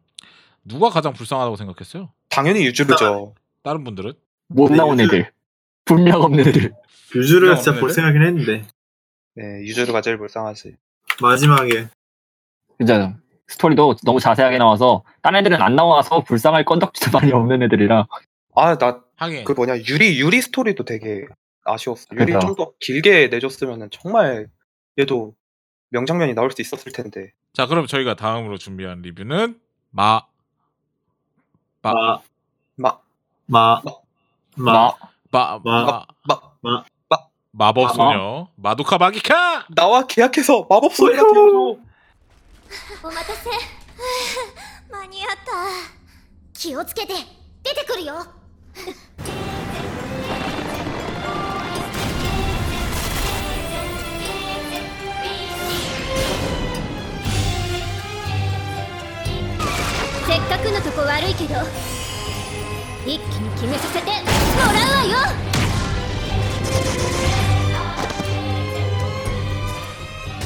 누가 가장 불쌍하다고 생각했어요? 당연히 유주르죠. 다른 분들은? 못 나온 애들. 분량 없는 애들. 유주르가 진짜 불쌍하긴 했는데. 네, 유주르가 제일 불쌍하지. 마지막에. 진짜 스토리도 너무 자세하게 나와서 다른 애들은 안 나와서 불쌍할 건덕지도 많이 없는 애들이라. 아, 나 하긴. 그 뭐냐 유리 유리 스토리도 되게 아쉬웠어. 유리 좀 더 길게 내줬으면 정말 얘도 명장면이 나올 수 있었을 텐데. 자, 그럼 저희가 다음으로 준비한 리뷰는 마 마 마 마 마 마 마 마 마법소녀 마도카 마기카 나와 계약해서 마법소녀가 되어줘. 오마타세. 마니아타. 気をつけて出てくるよ.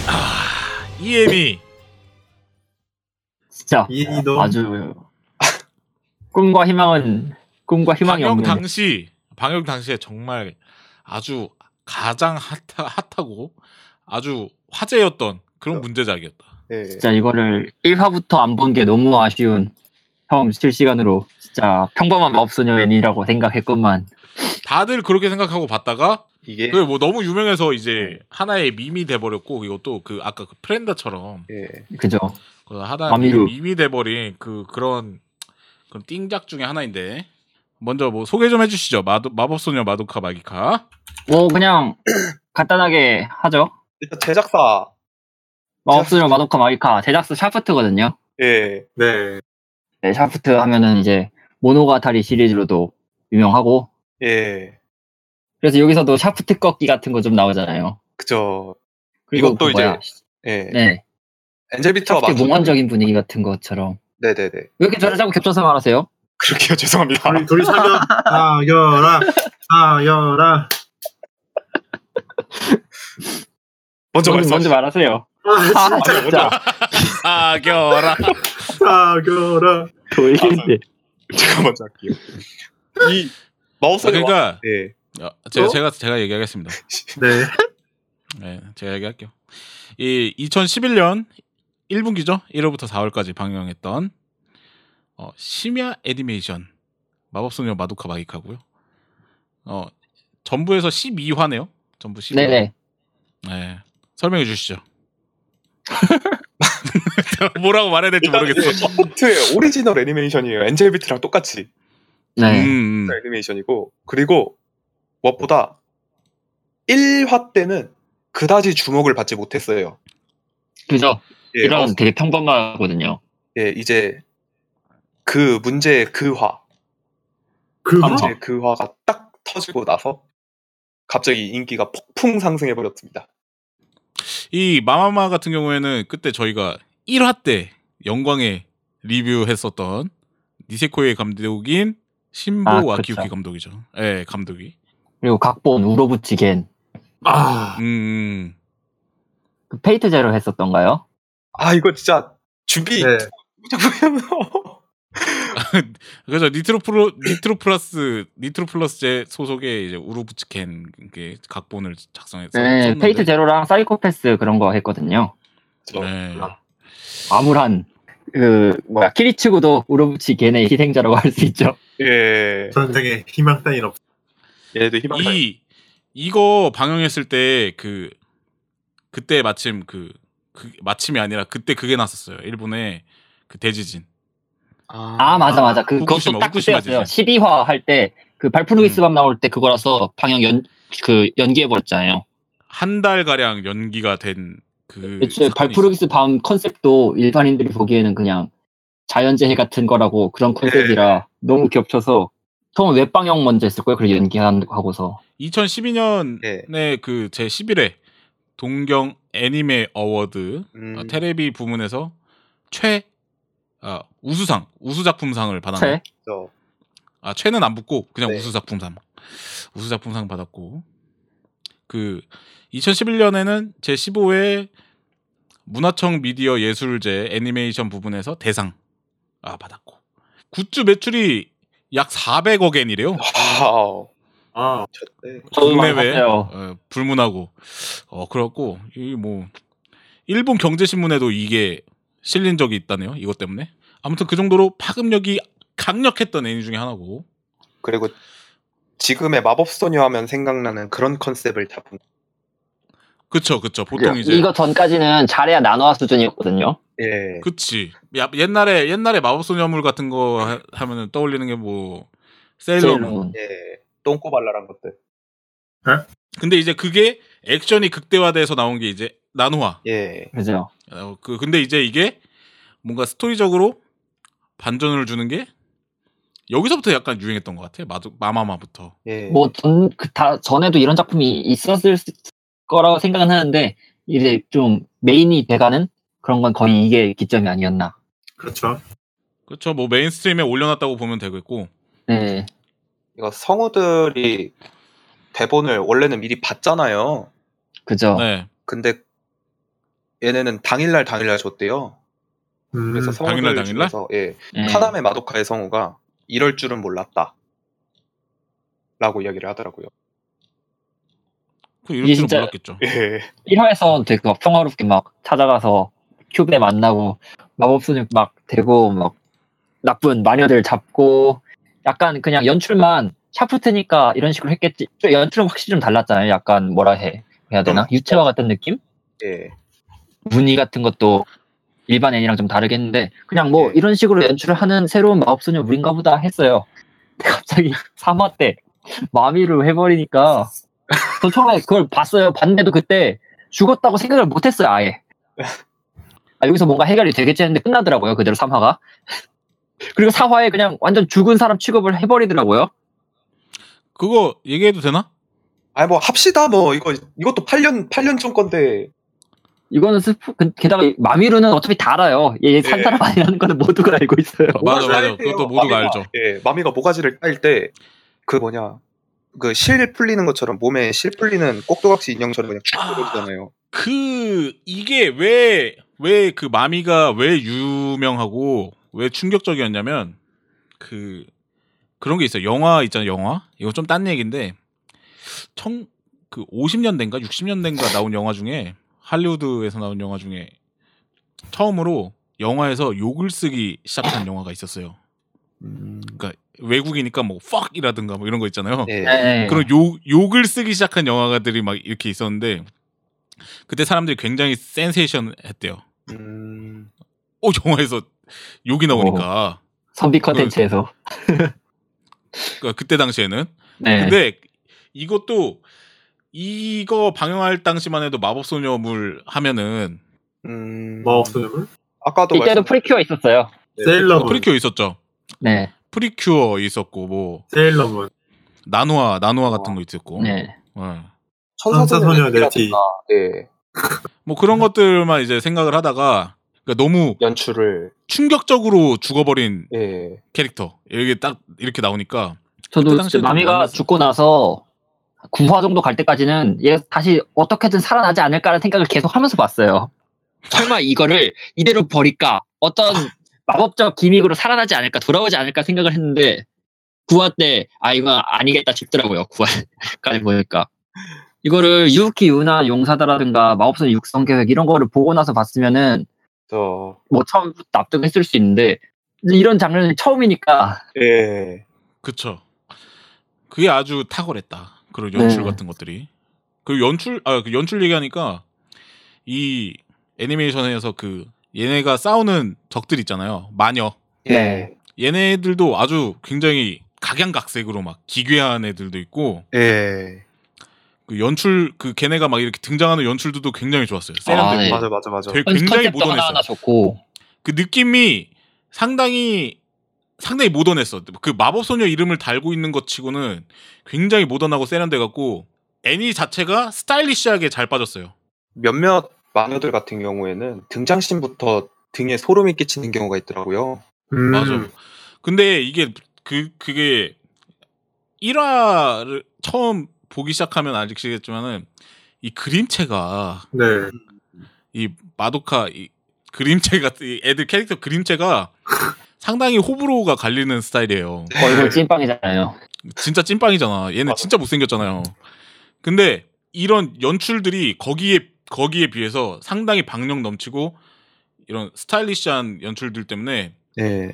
아, 이엠이 진짜 이엠이도 아주 꿈과 희망은 꿈과 희망이 방영 없는 당시 방영 당시에 정말 아주 가장 핫하, 핫하고 아주 화제였던 그런 문제작이었다. 네. 진짜 이거를 일 화부터 안 본 게 너무 아쉬운 처음 실시간으로 진짜 평범한 마법소녀 애니라고 생각했건만 다들 그렇게 생각하고 봤다가 이게 그 뭐 너무 유명해서 이제 하나의 밈이 돼버렸고 이것도 그 아까 그 프렌다처럼 예 그죠 하나의 밈이 돼버린 그 그런 그런 띵작 중에 하나인데 먼저 뭐 소개 좀 해주시죠. 마도, 마법소녀 마도카 마기카. 뭐 그냥 간단하게 하죠. 일단 제작사 마법소녀 마도카 마기카 제작사 샤프트거든요. 예. 네. 네, 샤프트 하면은 이제 모노가타리 시리즈로도 유명하고. 예. 그래서 여기서도 샤프트 꺾기 같은 거 좀 나오잖아요. 그죠. 이것도 이제 예. 네. 엔젤비트와 막 몽환적인 분위기 같은 것처럼. 네네네. 왜 이렇게 저를 자꾸 겹쳐서 말하세요? 그렇게요, 죄송합니다. 우리 둘이 사겨 사겨라 사겨라. 먼저 먼저, 먼저 말하세요. 아 진짜. 사겨라 사겨라. 돌겠네. 잠깐만 할게요. 이 마우스 그러니까. 네. 어, 제가, 제가 제가 얘기하겠습니다. 네. 네, 제가 얘기할게요. 이 이천십일 년 일 분기죠. 일 월부터 사 월까지 방영했던 어, 심야 애니메이션 마법소녀 마도카 마기카고요. 어, 전부에서 십이 화네요. 전부 십이 화. 네네. 네. 설명해 주시죠. 뭐라고 말해야 될지 모르겠어요. 샤프트의 오리지널 애니메이션이에요. 엔젤비트랑 똑같이. 네. 음. 애니메이션이고 그리고 무엇보다 일 화 때는 그다지 주목을 받지 못했어요. 그죠? 예, 이런 어, 되게 평범하거든요. 예, 이제 그 문제 그 화, 그 문제 그 화가 딱 터지고 나서 갑자기 인기가 폭풍 상승해 버렸습니다. 이 마마마 같은 경우에는 그때 저희가 일 화 때 영광에 리뷰했었던 니세코의 감독인 신보 아키유키 아, 감독이죠. 예, 감독이. 그리고 각본 우로부치 겐. 아, 음, 그 페이트 제로 했었던가요? 아 이거 진짜 준비 네. 그래서 니트로플러 니트로플러스 니트로플러스 소속의 이제 우로부치 겐 각본을 작성했어요. 네, 썼는데. 페이트 제로랑 사이코패스 그런 거 했거든요. 네. 암울한 그 뭐야 키리츠고도 우로부치 겐의 희생자라고 할 수 있죠. 예. 저는 되게 희망 따윈 없. 얘도 희망. 이 이거 방영했을 때 그 그때 마침 그, 그 마침이 아니라 그때 그게 났었어요. 일본의 그 대지진. 아, 아 맞아 맞아. 그 후쿠시마, 그것도 딱 그때였어요. 십이 화 할 때 그 발푸르기스 밤 음. 나올 때 그거라서 방영 연 그 연기해 버렸잖아요. 한 달 가량 연기가 된 그. 애초에 발푸르기스 밤 컨셉도 일반인들이 보기에는 그냥 자연재해 같은 거라고 그런 컨셉이라 너무 겹쳐서. 처음 웹방영 먼저 했을 거예요. 그리고 연기하고서. 이천십이 년에 네. 그 제십일 회 동경 애니메어워드 음. 어, 테레비 부문에서 최 어, 우수상 우수 작품상을 받았네요. 최? 아 최는 안 붙고 그냥 네. 우수 작품상 우수 작품상 받았고 그 이천십일 년에는 제십오 회 문화청 미디어 예술제 애니메이션 부문에서 대상 아 받았고 굿즈 매출이 약 사백억 엔이래요. 와우. 아, 국내외 어, 불문하고 어 그렇고 이 뭐 일본 경제신문에도 이게 실린 적이 있다네요. 이것 때문에 아무튼 그 정도로 파급력이 강력했던 애니 중에 하나고. 그리고 지금의 마법소녀 하면 생각나는 그런 컨셉을 잡은. 그쵸, 그쵸. 보통 이제 이거 전까지는 잘해야 나노아 수준이었거든요. 예. 그치. 야, 옛날에 옛날에 마법소녀물 같은 거 하면은 떠올리는 게 뭐 세일러문, 예, 똥꼬발랄한 것들. 어? 근데 이제 그게 액션이 극대화돼서 나온 게 이제 나노화. 예. 그죠. 어, 그 근데 이제 이게 뭔가 스토리적으로 반전을 주는 게 여기서부터 약간 유행했던 것 같아요. 마도, 마마마부터. 예. 뭐 전 그 다 전에도 이런 작품이 있었을 거라고 생각은 하는데 이제 좀 메인이 돼가는 그런 건 거의 이게 기점이 아니었나. 그렇죠. 그렇죠. 뭐 메인스트림에 올려놨다고 보면 되겠고. 네. 이거 성우들이 대본을 원래는 미리 봤잖아요. 그죠. 네. 근데 얘네는 당일날 당일날 줬대요. 음. 그래서 성우들 당일날 당일날. 예. 네. 카나메 마도카의 성우가 이럴 줄은 몰랐다라고 이야기를 하더라고요. 그 이럴 줄은 진짜 몰랐겠죠. 예. 일 화에서 되게 막 평화롭게 막 찾아가서 큐베 만나고 마법소녀 막 되고 막 나쁜 마녀들 잡고 약간 그냥 연출만 샤프트니까 이런 식으로 했겠지. 연출은 확실히 좀 달랐잖아요. 약간 뭐라 해 해야 되나? 음. 유채화 같은 느낌? 예. 무늬 같은 것도 일반 애니랑 좀 다르겠는데 그냥 뭐 예. 이런 식으로 연출을 하는 새로운 마법소녀 물인가 보다 했어요. 근데 갑자기 삼 화 때 마미를 해버리니까 저 처음에 그걸 봤어요. 봤는데도 그때 죽었다고 생각을 못했어요. 아예. 아, 여기서 뭔가 해결이 되겠지 했는데 끝나더라고요. 그대로 삼 화가. 그리고 사 화에 그냥 완전 죽은 사람 취급을 해버리더라고요. 그거 얘기해도 되나? 아니 뭐 합시다. 뭐 이거 이것도 팔 년 팔 년 전 건데. 이거는 스포. 게다가 마미루는 어차피 다 알아요. 얘 산타람 예. 아니라는 거는 모두가 알고 있어요. 맞아 맞아. 그것도 모두가 마미가, 알죠. 예, 마미가 모가지를 깔 때 그 뭐냐 그 실 풀리는 것처럼 몸에 실 풀리는 꼭두각시 인형처럼 그냥 쭉 떨어지잖아요. 아, 그 이게 왜 왜 그 마미가 왜 유명하고 왜 충격적이었냐면 그 그런 게 있어요. 영화 있잖아요. 영화 이거 좀 딴 얘기인데 청 그 오십 년대인가 육십 년대인가 나온 영화 중에 할리우드에서 나온 영화 중에 처음으로 영화에서 욕을 쓰기 시작한 영화가 있었어요. 음... 그러니까 외국이니까 뭐 fuck이라든가 뭐 이런 거 있잖아요. 네. 그런 욕 욕을 쓰기 시작한 영화들이 막 이렇게 있었는데 그때 사람들이 굉장히 센세이션했대요. 음... 어 영화에서 욕이 나오니까 오, 선비 컨텐츠에서 그러니까 그때 당시에는 네. 근데 이것도 이거 방영할 당시만 해도 마법소녀물 하면은 음... 마법소녀물? 아까도 이때도 프리큐어 있었어요. 네. 세일러문. 어, 프리큐어 있었죠. 네. 프리큐어 있었고 뭐 세일러문. 나노아 나노아 같은 어. 거 있었고. 네. 네. 천사소녀 네티. 네. 뭐 그런 것들만 이제 생각을 하다가 그러니까 너무 연출을 충격적으로 죽어버린 예. 캐릭터 이게 딱 이렇게 나오니까 저도 마미가 죽고 나서 구 화 정도 갈 때까지는 얘 다시 어떻게든 살아나지 않을까라는 생각을 계속 하면서 봤어요. 설마 이거를 이대로 버릴까? 어떤 마법적 기믹으로 살아나지 않을까? 돌아오지 않을까 생각을 했는데 구 화 때 아 이건 아니겠다 싶더라고요. 구 화까지 보니까. 이거를 유키 유나 용사다라든가 마법소녀 육성계획 이런 거를 보고 나서 봤으면은 또 뭐 처음부터 납득했을 수 있는데 이런 장르는 처음이니까 예 그쵸 그게 아주 탁월했다 그런 연출 네. 같은 것들이 그 연출 아 그 연출 얘기하니까 이 애니메이션에서 그 얘네가 싸우는 적들 있잖아요 마녀 예 얘네들도 아주 굉장히 각양각색으로 막 기괴한 애들도 있고 예 그 연출 그 걔네가 막 이렇게 등장하는 연출들도 굉장히 좋았어요. 세련되고 아, 네. 맞아 맞아 맞아. 되게 굉장히 모던했어요. 하나 하나 좋고. 그 느낌이 상당히 상당히 모던했어. 그 마법소녀 이름을 달고 있는 것치고는 굉장히 모던하고 세련돼갖고 애니 자체가 스타일리시하게 잘 빠졌어요. 몇몇 마녀들 같은 경우에는 등장신부터 등에 소름이 끼치는 경우가 있더라고요. 음. 맞아. 근데 이게 그 그게 일 화를 처음 보기 시작하면 아시겠지만은 이 그림체가 네. 이 마도카 이 그림체가 이 애들 캐릭터 그림체가 상당히 호불호가 갈리는 스타일이에요. 얼굴 찐빵이잖아요. 진짜 찐빵이잖아. 얘는 맞아. 진짜 못생겼잖아요. 근데 이런 연출들이 거기에 거기에 비해서 상당히 박력 넘치고 이런 스타일리시한 연출들 때문에 네.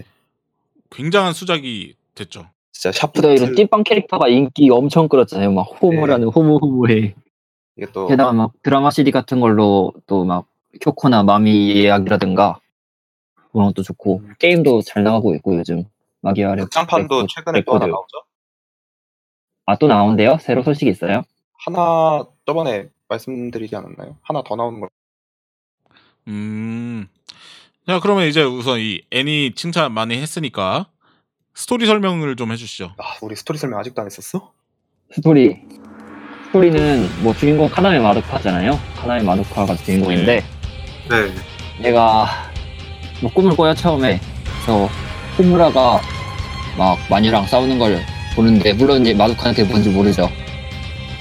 굉장한 수작이 됐죠. 진짜 샤프트 이런 띠빵 캐릭터가 인기 엄청 끌었잖아요. 막 호모라는 네. 호모호모해. 이게 또 게다가 막 드라마 씨디 같은 걸로 또 막 쿄코나 마미 이야기라든가 그런 것도 좋고 게임도 잘 나가고 있고 요즘 마기아레 극장판도 최근에 또 하나 나오죠? 아, 또 나온대요? 새로 소식이 있어요? 하나 저번에 말씀드리지 않았나요? 하나 더 나오는 걸. 음. 자, 그러면 이제 우선 이 애니 칭찬 많이 했으니까 스토리 설명을 좀 해주시죠. 아, 우리 스토리 설명 아직도 안 했었어? 스토리. 스토리는 뭐 주인공 카나미 마루카잖아요. 카나미 마루카가 주인공인데. 네. 얘가 뭐 꿈을 꿔요 처음에. 그래서 호무라가 막 마녀랑 싸우는 걸 보는데 물론 이제 마루카는 그게 뭔지 모르죠.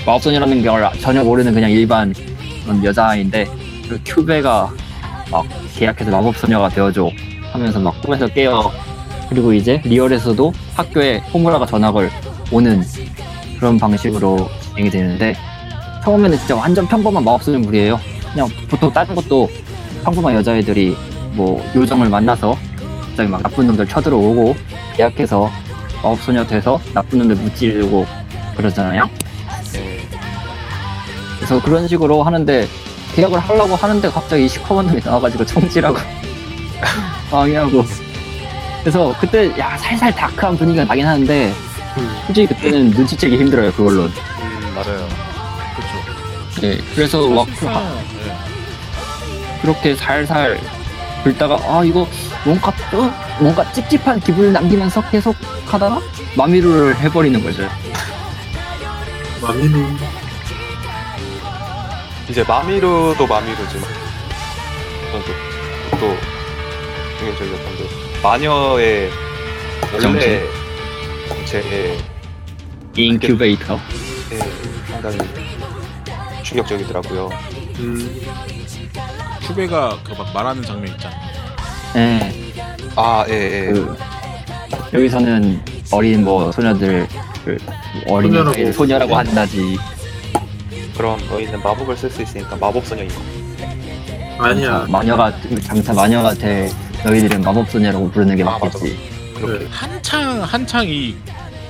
마법소녀라는 걸 전혀 모르는 그냥 일반 그런 여자아이인데 그 큐베가 막 계약해서 마법소녀가 되어줘 하면서 막 꿈에서 깨어. 그리고 이제 리얼에서도 학교에 호무라가 전학을 오는 그런 방식으로 진행이 되는데 처음에는 진짜 완전 평범한 마법소녀 무리예요. 그냥 보통 다른 것도 평범한 여자애들이 뭐 요정을 만나서 갑자기 막 나쁜 놈들 쳐들어오고 계약해서 마법소녀 돼서 나쁜 놈들 무찌르고 그러잖아요. 그래서 그런 식으로 하는데 계약을 하려고 하는데 갑자기 시커먼 놈이 나와가지고 총질하고 방해하고 그래서 그때 야 살살 다크한 분위기가 나긴 하는데 솔직히 그때는 눈치채기 힘들어요 그걸로. 음, 맞아요. 그렇죠. 네, 그래서 막 네. 그렇게 살살 긁다가 아 이거 뭔가 어? 뭔가 찝찝한 기분을 남기면서 계속 하다가 마미루를 해버리는 거죠. 마미루. 이제 마미루도 마미루지만 또 공격적이었던 게. 마녀의 원래 정체의 인큐베이터 네, 상당히 충격적이더라고요. 음. 큐베가 그 막 말하는 장면 있잖아. 네. 아, 예, 예. 그, 여기서는 어린 뭐 소녀들 어린 소녀라고, 소녀라고 한다지. 그럼 너희는 마법을 쓸 수 있으니까 마법 소녀인 거. 아니야. 마녀가 장차 마녀가 돼. 너희들은 마법소녀라고 부르는 게 맞겠지. 아, 그래. 한창 한창 이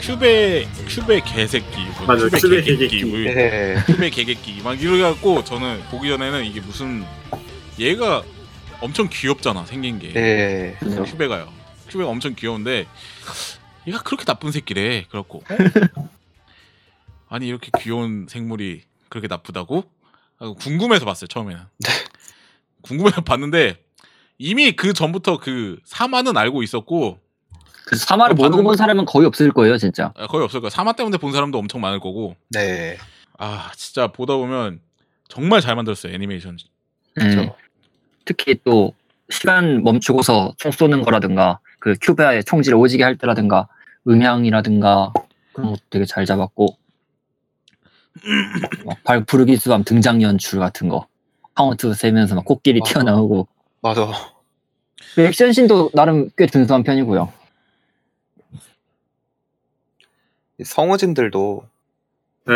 큐베 큐베 개새끼, 뭐, 맞아, 큐베 개개끼, 뭐, 네. 큐베 개개끼 막 이래갖고 저는 보기 전에는 이게 무슨 얘가 엄청 귀엽잖아 생긴 게. 네. 큐베가요. 큐베가 엄청 귀여운데 얘가 그렇게 나쁜 새끼래. 그렇고 아니 이렇게 귀여운 생물이 그렇게 나쁘다고? 궁금해서 봤어요 처음에는. 궁금해서 봤는데. 이미 그 전부터 그 사마는 알고 있었고 그 사마를 모르고 본 거... 사람은 거의 없을 거예요 진짜. 거의 없을 거예요. 사마 때문에 본 사람도 엄청 많을 거고. 네. 아 진짜 보다 보면 정말 잘 만들었어요 애니메이션. 그렇죠. 음, 특히 또 시간 멈추고서 총 쏘는 거라든가 그 큐베아의 총질 오지게 할 때라든가 음향이라든가 그런 것도 되게 잘 잡았고 막 발푸르기스 밤 등장 연출 같은 거 카운트 세면서 막 코끼리 아, 튀어나오고. 맞아. 액션씬도 나름 꽤 든든한 편이고요. 성우진들도 네.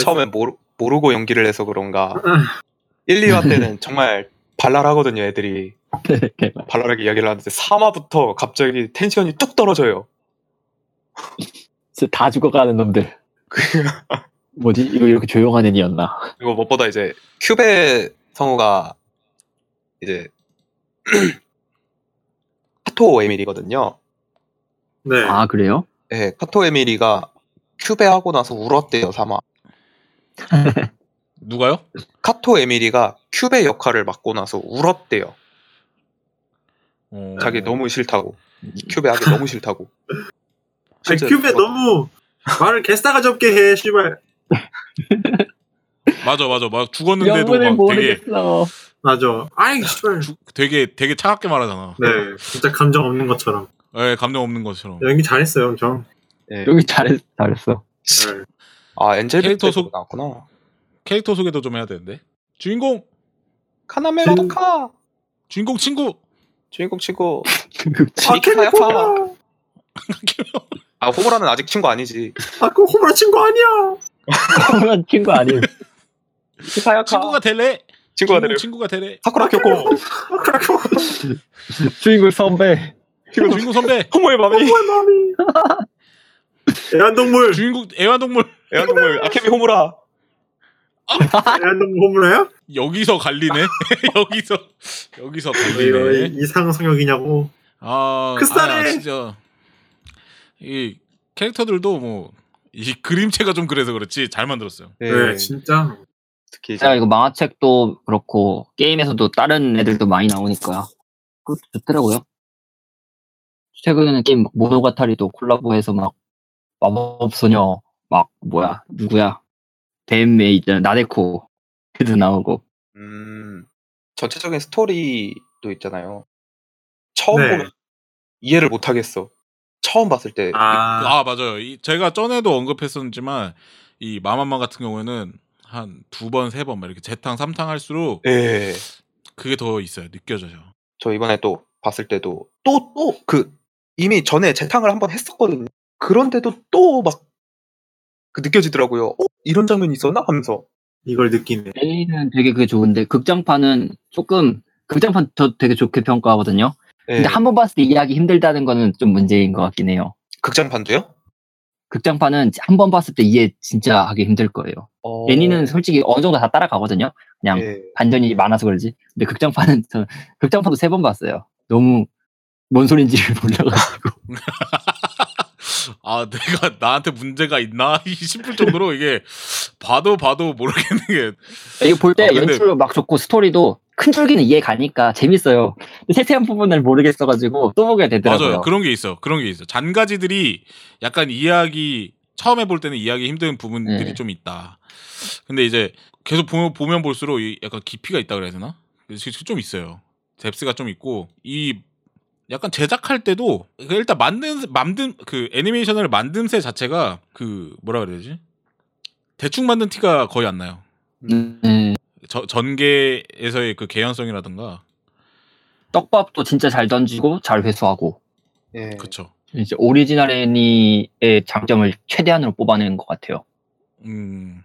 처음에 모르, 모르고 연기를 해서 그런가 일, 이 화 때는 정말 발랄하거든요 애들이. 발랄하게 이야기를 하는데 삼 화부터 갑자기 텐션이 뚝 떨어져요. 진짜 다 죽어가는 놈들. 뭐지? 이거 이렇게 조용한 애니였나. 그리고 무엇보다 이제 큐베 성우가 이제 카토 에밀이거든요. 네. 아 그래요? 네, 카토 에밀이가 큐베 하고 나서 울었대요 사마. 누가요? 카토 에밀이가 큐베 역할을 맡고 나서 울었대요. 어... 자기 너무 싫다고. 큐베 하기 너무 싫다고. 아니, 큐베 너무 말을 개싸가지 없게 해, 씨발. 맞아, 맞아, 막 죽었는데도 막 모르겠어. 되게. 맞아. 아이, 씨발. 되게 되게 차갑게 말하잖아. 네, 진짜 감정 없는 것처럼. 네, 감정 없는 것처럼. 연기 잘했어요, 형. 네. 연기 잘했, 잘했어. 네. 아, 엔젤 캐릭터 소개 나왔구나. 캐릭터 소개도 좀 해야 되는데. 주인공 카나메로카. 주인공 친구. 주인공 친구. 아케미코야. 아, 호보라는 아직 친구 아니지. 아, 그 호보라 친구 아니야. 호보라 친구 아니야. 친구가 될래? 친구가 되래. 친구가 되래. 사쿠라 켜고. 사쿠라 켜고. 주인공 선배. 이거 주인공 선배. 호모의 마미. 호모의 마미. 애완동물. 주인공 애완동물. 애완동물. 아케미 호모라. 애완동물 호모라야? 여기서 갈리네. 여기서 여기서 갈리네. 이상 성역이냐고. 아, 크스타네. 아, 진짜. 이 캐릭터들도 뭐 이 그림체가 좀 그래서 그렇지 잘 만들었어요. 네, 네 진짜. 특히 제가 이거 만화책도 그렇고 게임에서도 다른 애들도 많이 나오니까 그것도 좋더라고요. 최근에는 게임 모노가타리도 콜라보해서 막 마법소녀 막 뭐야 누구야 뱀에 있잖아 나데코 그도 나오고. 음 전체적인 스토리도 있잖아요. 처음 네. 보면 이해를 못 하겠어. 처음 봤을 때. 아, 아 맞아요. 이, 제가 전에도 언급했었지만 이 마마마 같은 경우에는 한 두 번, 세 번 막 이렇게 재탕, 삼탕 할수록 예. 그게 더 있어요. 느껴져요. 저 이번에 또 봤을 때도 또 또 그 이미 전에 재탕을 한번 했었거든요. 그런데도 또 막 그 느껴지더라고요. 어? 이런 장면이 있었나? 하면서 이걸 느끼네. 에이는 되게 그게 좋은데 극장판은 조금 극장판 저 되게 좋게 평가하거든요. 예. 근데 한 번 봤을 때 이해하기 힘들다는 거는 좀 문제인 것 같긴 해요. 극장판도요? 극장판은 한 번 봤을 때 이해 진짜 하기 힘들 거예요. 어... 애니는 솔직히 어느 정도 다 따라가거든요. 그냥 예. 반전이 많아서 그러지. 근데 극장판은 저, 극장판도 세 번 봤어요. 너무 뭔 소린지를 몰라가지고. 아 내가 나한테 문제가 있나 싶을 정도로 이게 봐도 봐도 모르겠는 게. 이거 볼 때 아, 근데... 연출도 막 좋고 스토리도 큰 줄기는 이해 가니까 재밌어요. 근데 세세한 부분을 모르겠어가지고 또 보게 되더라고요. 맞아요. 그런 게 있어. 그런 게 있어. 잔가지들이 약간 이해하기 처음에 볼 때는 이해하기 힘든 부분들이 네. 좀 있다. 근데 이제 계속 보면, 보면 볼수록 약간 깊이가 있다 그래야 되나? 좀 있어요. 뎁스가 좀 있고 이 약간 제작할 때도 일단 만든 만든 그 애니메이션을 만듦새 자체가 그 뭐라 그래야 되지? 대충 만든 티가 거의 안 나요. 음. 저, 전개에서의 그 개연성이라든가 떡밥도 진짜 잘 던지고 잘 회수하고 예. 그쵸 이제 오리지널 애니의 장점을 최대한으로 뽑아내는 것 같아요. 음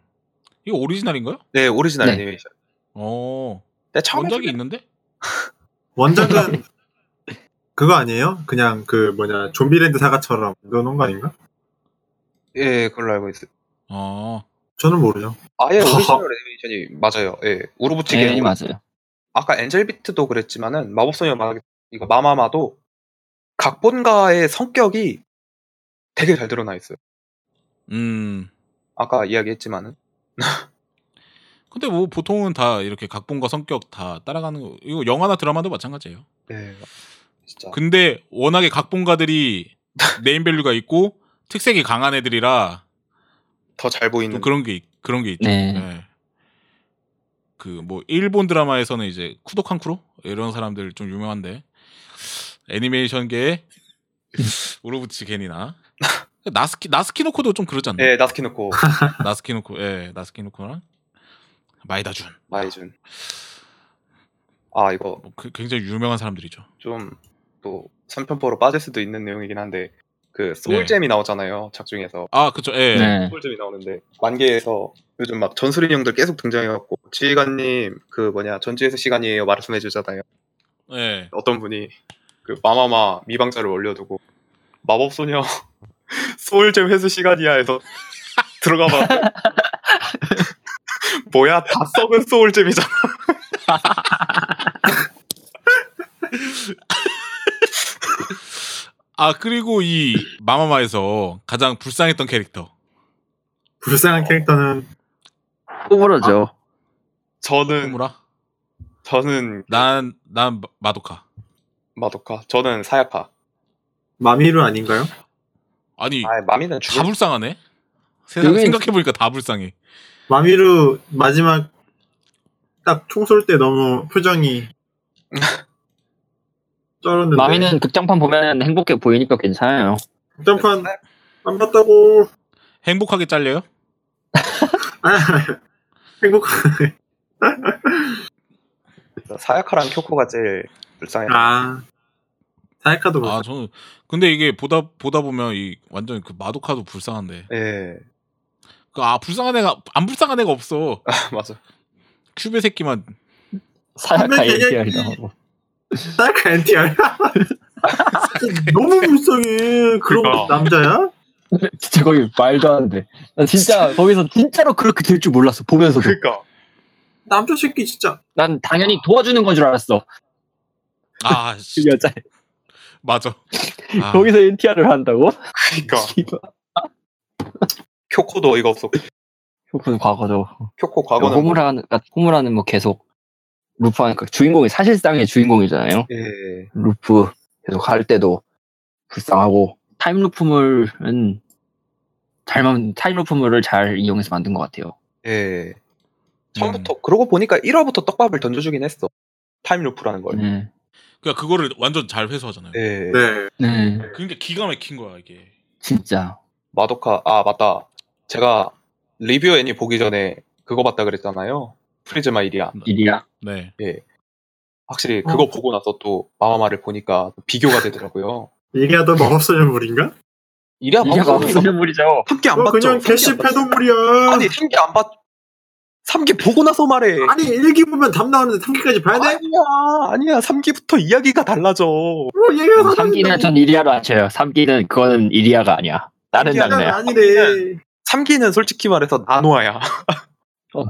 이거 오리지널인가요? 네 오리지널 네. 애니메이션. 어 원작이 있는데? 원작은 그거 아니에요? 그냥 그 뭐냐 좀비랜드 사과처럼 넣어놓은 거 아닌가? 예 그걸로 알고 있어요. 어 저는 모르죠. 아예 오리지널 애니메이션이 맞아요. 예, 우로부치 겐이 맞아요. 아까 엔젤비트도 그랬지만은 마법소녀 마 이거 마마마도 각본가의 성격이 되게 잘 드러나 있어요. 음, 아까 이야기했지만은. 근데 뭐 보통은 다 이렇게 각본가 성격 다 따라가는 거. 이거 영화나 드라마도 마찬가지예요. 네, 진짜. 근데 워낙에 각본가들이 네임밸류가 있고 특색이 강한 애들이라. 더 잘 보이는 그런 게 그런 게 있죠. 네. 네. 그 뭐 일본 드라마에서는 이제 쿠도칸쿠로 이런 사람들 좀 유명한데 애니메이션계의 우로부치 겐이나 나스키 나스키노코도 좀 그러지 않나요? 네, 나스키노코. 나스키노코. 예, 네, 나스키노코랑 마에다 준. 마에준. 아 이거 뭐, 그, 굉장히 유명한 사람들이죠. 좀 또 삼천포로 빠질 수도 있는 내용이긴 한데. 그 소울잼이 네. 나오잖아요 작중에서. 아 그렇죠. 예. 네. 소울잼이 나오는데 만개에서 요즘 막 전술인 형들 계속 등장해갖고 지휘관님 그 뭐냐 전주에서 시간이에요 말씀해주잖아요. 네. 어떤 분이 그 마마마 미방자를 올려두고 마법소녀 소울잼 회수 시간이야 해서 들어가봐. 뭐야 다 썩은 소울잼이잖아. 아 그리고 이 마마마에서 가장 불쌍했던 캐릭터 불쌍한 캐릭터는 호무라죠. 아, 저는 호무라? 저는 난, 난 마도카 마도카 저는 사야카 마미루 아닌가요? 아니, 아니 마미는 죽을... 다 불쌍하네? 세상에 생각해보니까 다 불쌍해. 마미루 마지막 딱 총 쏠 때 너무 표정이 쩔었는데. 마미는 극장판 보면 행복해 보이니까 괜찮아요. 극장판 안 봤다고 행복하게 잘려요? 행복하게 사야카랑 쿄코가 제일 불쌍해요. 아 사야카도 불쌍해. 아 저는 근데 이게 보다 보다 보면 이 완전 그 마도카도 불쌍한데. 예. 그 아 불쌍한 애가 안 불쌍한 애가 없어. 아, 맞아. 큐베 새끼만 사야카 얘기하려고. 사야카 엔티알 너무 불쌍해. 그런 거 남자야? 진짜 거의 말도 안 돼. 난 진짜 거기서 진짜로 그렇게 될 줄 몰랐어. 보면서도. 그러니까. 남자 새끼 진짜. 난 당연히 도와주는 건 줄 알았어. 아, 그 여자. 맞아. 아. 거기서 엔티아를 한다고? 그러니까. 쿄코도 어이가 없어. 쿄코는 과거죠. 쿄코 과거는. 호무라는, 뭐. 호무라는 뭐 계속 루프 하니까 주인공이 사실상의 주인공이잖아요. 예. 루프 계속 할 때도 불쌍하고 타임루프물은 잘만 타임루프물을 잘 이용해서 만든 것 같아요. 예. 처음부터 음. 그러고 보니까 일 화부터 떡밥을 던져주긴 했어. 타임루프라는 걸. 예. 그러니까 그거를 완전 잘 회수하잖아요. 네. 네. 네. 그러니까 기가 막힌 거야 이게. 진짜. 마도카 아 맞다. 제가 리뷰 애니 보기 전에 그거 봤다 그랬잖아요. 프리즈마 이리야. 이리야. 네. 예. 확실히 어. 그거 보고 나서 또 마마마를 보니까 비교가 되더라고요. 이리야 더 마법소년 물인가? 이리야 마법소년 물이죠. 탐기 안 봤죠. 그냥 개시 패도물이야. 아니 탐기 안 봤. 삼 기 보고 나서 말해. 아니, 일 기 보면 답 나오는데 삼 기까지 봐야 돼? 아니야, 아니야. 삼 기부터 이야기가 달라져. 어, 삼 기는 전 이리아로 안 쳐요. 삼 기는 그거는 이리아가 아니야. 다른 장르야. 아니래. 삼 기는 솔직히 말해서 나노아야. 어,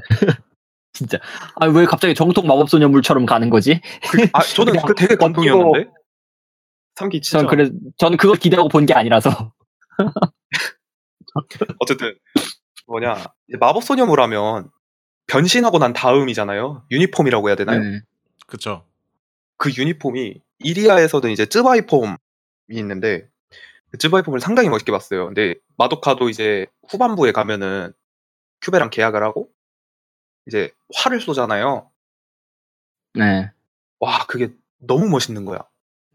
진짜. 아, 왜 갑자기 정통 마법소녀물처럼 가는 거지? 그, 아, 저는 그거 되게 감동이었는데. 삼 기 진짜. 전 그래, 저는 그거 기대하고 본 게 아니라서. 어쨌든 뭐냐, 마법소녀물 하면. 변신하고 난 다음이잖아요. 유니폼이라고 해야 되나요? 네. 그쵸. 그 유니폼이 이리아에서도 이제 쯔바이폼이 있는데 그 쯔바이폼을 상당히 멋있게 봤어요. 근데 마도카도 이제 후반부에 가면은 큐베랑 계약을 하고 이제 활을 쏘잖아요. 네. 와 그게 너무 멋있는 거야.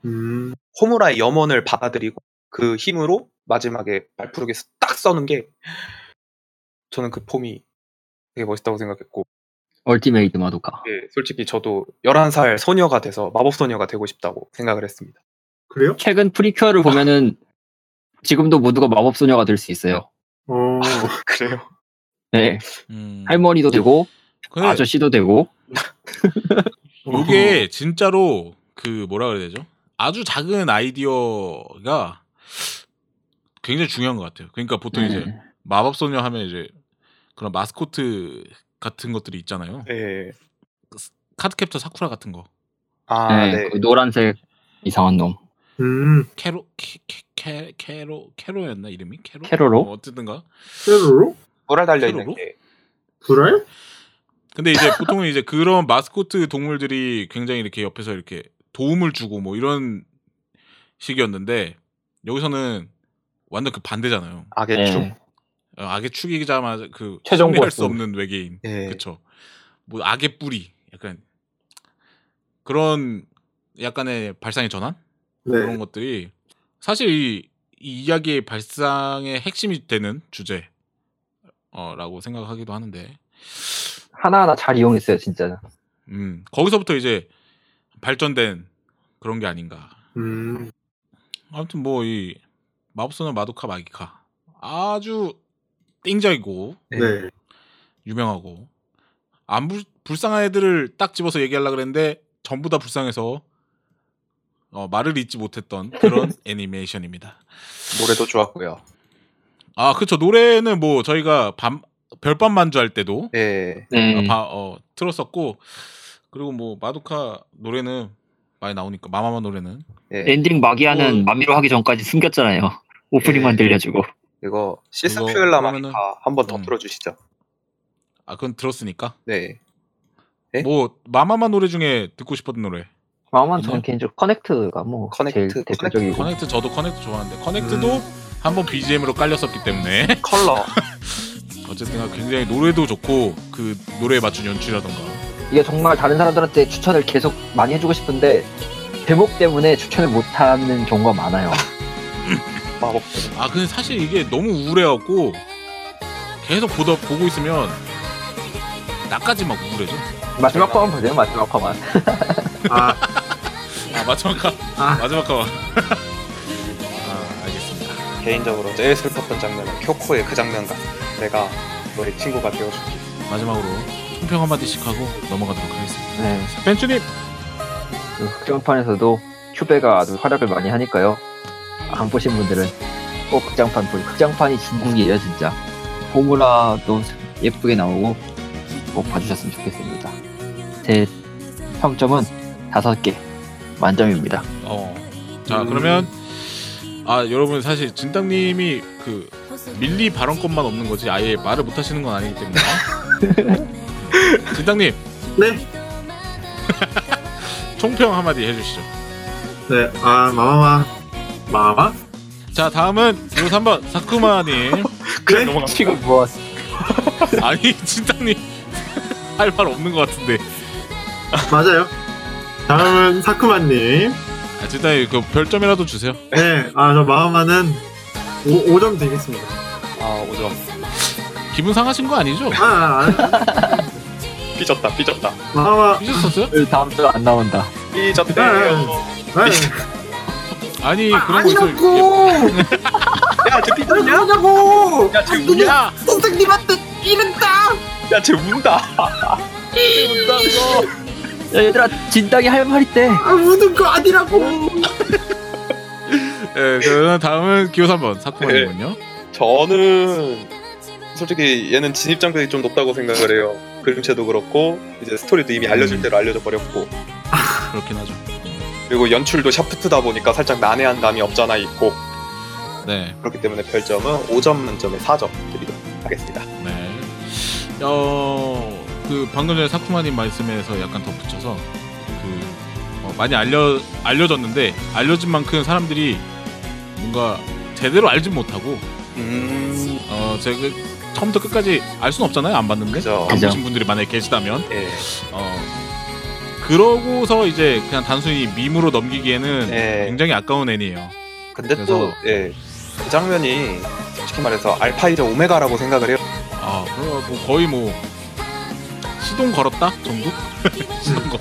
음. 호무라의 염원을 받아들이고 그 힘으로 마지막에 발푸르기스 딱 써는 게 저는 그 폼이 되게 멋있다고 생각했고 얼티메이트 마도카. 네, 솔직히 저도 열한 살 소녀가 돼서 마법소녀가 되고 싶다고 생각을 했습니다. 그래요? 최근 프리큐어를 보면은 지금도 모두가 마법소녀가 될 수 있어요. 어... 아, 그래요? 네. 음... 할머니도 되고 그래. 아저씨도 되고 이게 진짜로 그 뭐라 그래야 되죠? 아주 작은 아이디어가 굉장히 중요한 것 같아요. 그러니까 보통 네. 이제 마법소녀 하면 이제 그런 마스코트 같은 것들이 있잖아요. 네. 카드캡터 사쿠라 같은 거. 아, 네. 네. 노란색 이상한 놈. 음. 캐로, 캐, 캐, 캐로, 캐로였나 이름이? 캐로? 캐로로? 어, 어쨌든가. 캐로로? 불알 달려 있는 게. 불알? 근데 이제 보통은 이제 그런 마스코트 동물들이 굉장히 이렇게 옆에서 이렇게 도움을 주고 뭐 이런 식이었는데 여기서는 완전 그 반대잖아요. 아겠죠. 네. 악의 축이자마자 그 소멸할 수 없는 외계인, 예. 그렇죠. 뭐 악의 뿌리, 약간 그런 약간의 발상의 전환 네. 그런 것들이 사실 이, 이 이야기의 발상의 핵심이 되는 주제라고 생각하기도 하는데 하나하나 잘 이용했어요, 진짜. 음, 거기서부터 이제 발전된 그런 게 아닌가. 음. 아무튼 뭐 이 마법소녀 마도카 마기카 아주 띵자이고 네. 유명하고 안 불, 불쌍한 애들을 딱 집어서 얘기하려고 그랬는데 전부 다 불쌍해서 어, 말을 잊지 못했던 그런 애니메이션입니다. 노래도 좋았고요. 아 그렇죠. 노래는 뭐 저희가 밤, 별밤 만주할 때도 네. 어, 바, 어, 틀었었고 그리고 뭐 마도카 노래는 많이 나오니까 마마마 노래는 네. 엔딩 마기아는 어, 마미로 하기 전까지 숨겼잖아요. 오프닝만 네. 들려주고 이거 시스퓨엘라 마니카 한 번 더 음. 들어주시죠. 아 그건 들었으니까. 네. 네. 뭐 마마마 노래 중에 듣고 싶었던 노래. 마마마 저는 개인적으로 커넥트가 뭐 커넥트 제일 대표적이고. 커넥트 저도 커넥트 좋아하는데 커넥트도 음. 한번 비지엠으로 깔렸었기 때문에. 컬러. 어쨌든 굉장히 노래도 좋고 그 노래에 맞춘 연출이라던가. 이게 정말 다른 사람들한테 추천을 계속 많이 해주고 싶은데 제목 때문에 추천을 못하는 경우가 많아요. 아 근데 사실 이게 너무 우울해갖고 계속 보다 보고 있으면 나까지 막 우울해져. 마지막 화만 보세요. 마지막 화만. 아. 아 마지막 화. 아. 마지막 화만. 아 알겠습니다. 개인적으로 제일 슬펐던 장면은 쿄코의 그 장면과 내가 너의 친구가 되어줄게. 마지막으로 총평 한마디씩 하고 넘어가도록 하겠습니다. 네. 벤츠님. 그 극장판에서도 큐베가 아주 활약을 많이 하니까요. 안 보신 분들은 꼭 극장판 보세요. 극장판이 중국이에요, 진짜. 포무라도 예쁘게 나오고 꼭 봐주셨으면 좋겠습니다. 제 평점은 다섯 개 만점입니다. 어. 자, 그러면 아, 여러분 사실 진땅님이 그 밀리 발언권만 없는 거지 아예 말을 못 하시는 건 아니기 때문에. 진땅님. 네. 총평 한마디 해주시죠. 네, 아 마마마 마마. 자, 다음은 이거 삼 번 사쿠마님. 그래? 지금 뭐? 아니 진땅님 할 말 없는 것 같은데. 맞아요. 다음은 사쿠마님. 아, 진땅님 그 별점이라도 주세요. 네, 아 저 마마는 오 점 드리겠습니다. 아 오 점. 기분 상하신 거 아니죠? 아. 아, 아. 삐졌다 삐졌다 마마 삐졌었어요? 다음 주 안 나온다 삐졌대요. 아니 그런 거 있어 아니라고. 야 쟤 삐졌냐? 뭐냐고. 야 쟤 우냐? 선생님한테 이른다. 야 쟤 운다. 쟤 운다고. 야 얘들아 진땅이 할 말 있대. 아 우는 거 아니라고. 예, 그러면 다음은 기호 삼 번 사쿠마님은요? 저는 솔직히 얘는 진입장벽이 좀 높다고 생각을 해요. 그림체도 그렇고 이제 스토리도 이미 알려줄 대로 알려져 버렸고. 그렇긴 하죠. 그리고 연출도 샤프트다 보니까 살짝 난해한 감이 없잖아 있고. 네. 그렇기 때문에 별점은 오 점 만점에 사 점 드리도록 하겠습니다. 네. 어, 그 방금 전에 사쿠마님 말씀에서 약간 덧붙여서 그 어, 많이 알려 알려졌는데 알려진 만큼 사람들이 뭔가 제대로 알지 못하고. 음. 어, 제가 처음부터 끝까지 알 수는 없잖아요. 안 봤는데 안 보신 분들이 만약에 계시다면 예. 어, 그러고서 이제 그냥 단순히 밈으로 넘기기에는 예. 굉장히 아까운 애니에요. 근데 또 예. 그 장면이 솔직히 말해서 알파이자 오메가라고 생각을 해요. 아, 뭐 거의 뭐 시동 걸었다 정도? 시동 걸.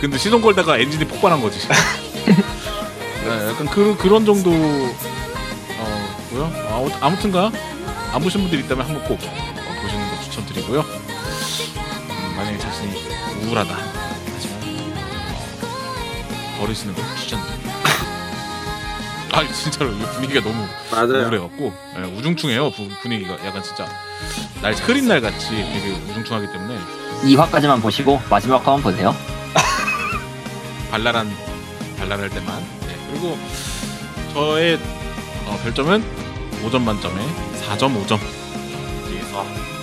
근데 시동 걸다가 엔진이 폭발한 거지. 네, 약간 그, 그런 정도 어, 고요. 아, 아무튼가 안 보신 분들 있다면 한번 꼭 보시는 거 추천드리고요. 음, 만약에 자신이 우울하다 하지만 어, 버리시는 거 추천드립니다. 아 진짜로 이 분위기가 너무 맞아요. 우울해갖고 예, 우중충해요. 부, 분위기가 약간 진짜 날 흐린 날 같이 되게 우중충하기 때문에 이 화까지만 보시고 마지막 화만 보세요. 발랄한 발랄할 때만. 예, 그리고 저의 어, 별점은 오 점 만점에 사 점 오 점.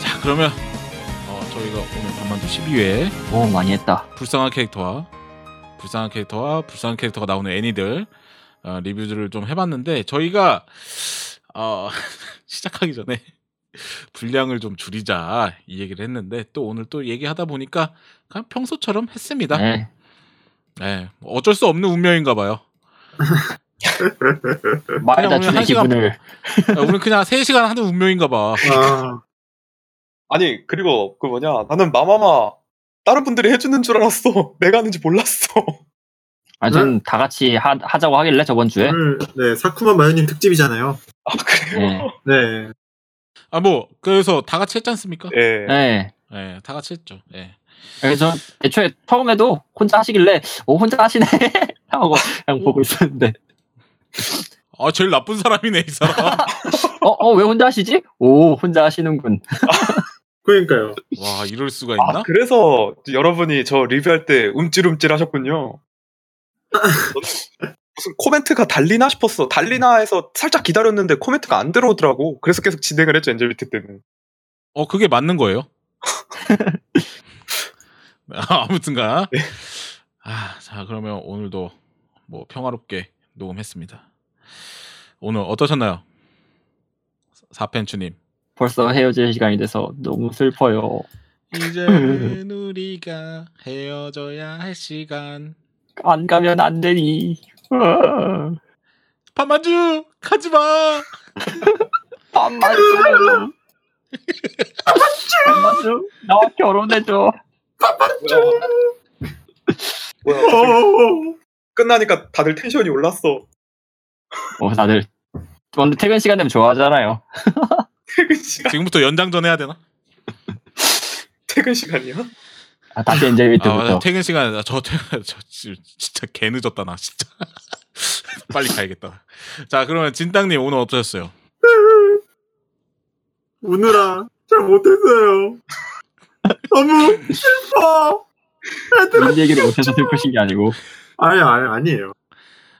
자 그러면 어, 저희가 오늘 밤만두 십이 회 오 많이 했다. 불쌍한 캐릭터와 불쌍한 캐릭터와 불쌍한 캐릭터가 나오는 애니들 어, 리뷰들을 좀 해봤는데 저희가 어, 시작하기 전에 분량을 좀 줄이자 이 얘기를 했는데 또 오늘 또 얘기하다 보니까 그냥 평소처럼 했습니다. 네. 네, 어쩔 수 없는 운명인가 봐요. 마에다 준의 기분을 우리는 그냥 세 시간 하는 운명인가봐. 아... 아니 그리고 그 뭐냐 나는 마마마 다른 분들이 해주는 줄 알았어. 내가 하는지 몰랐어. 아니 전 응? 다같이 하자고 하길래 저번주에 네 사쿠마 마유님 특집이잖아요. 아 그래요? 네. 네. 아 뭐 그래서 다같이 했지 않습니까? 네. 네. 네 다같이 했죠. 네. 그래서 애초에 처음에도 혼자 하시길래 오 혼자 하시네 하고 그냥 보고 있었는데 아 제일 나쁜 사람이네 이 사람. 어, 어, 왜 혼자 하시지? 오 혼자 하시는군. 그러니까요. 와 이럴 수가 있나? 아, 그래서 여러분이 저 리뷰할 때 움찔움찔 하셨군요. 무슨 코멘트가 달리나 싶었어. 달리나 해서 살짝 기다렸는데 코멘트가 안 들어오더라고. 그래서 계속 진행을 했죠. 엔젤비트 때는 어 그게 맞는 거예요? 아무튼가 네. 아, 자 그러면 오늘도 뭐 평화롭게 녹음했습니다. 오늘 어떠셨나요? 사펜추님 벌써 헤어질 시간이 돼서 너무 슬퍼요. 이제 우리가 헤어져야 할 시간 안 가면 안 되니 밤만주 가지마. 밤만주 밤만주 나와 결혼해줘. 밤만주 뭐야, 뭐야 끝나니까 다들 텐션이 올랐어. 어, 다들 오늘 퇴근 시간 되면 좋아하잖아요. 퇴근 시간 지금부터 연장전 해야 되나? 퇴근 시간이요? 아, 다시 엔저이먼트부터. 아, 퇴근 시간에 나 저 퇴근 저 진짜 개 늦었다 나 진짜. 빨리 가야겠다. 자, 그러면 진땅님 오늘 어떠셨어요? 우느라 잘 못했어요. 너무 슬퍼. 이 얘기를 못해서 슬프신 게 아니고. 아니 아니 아니에요.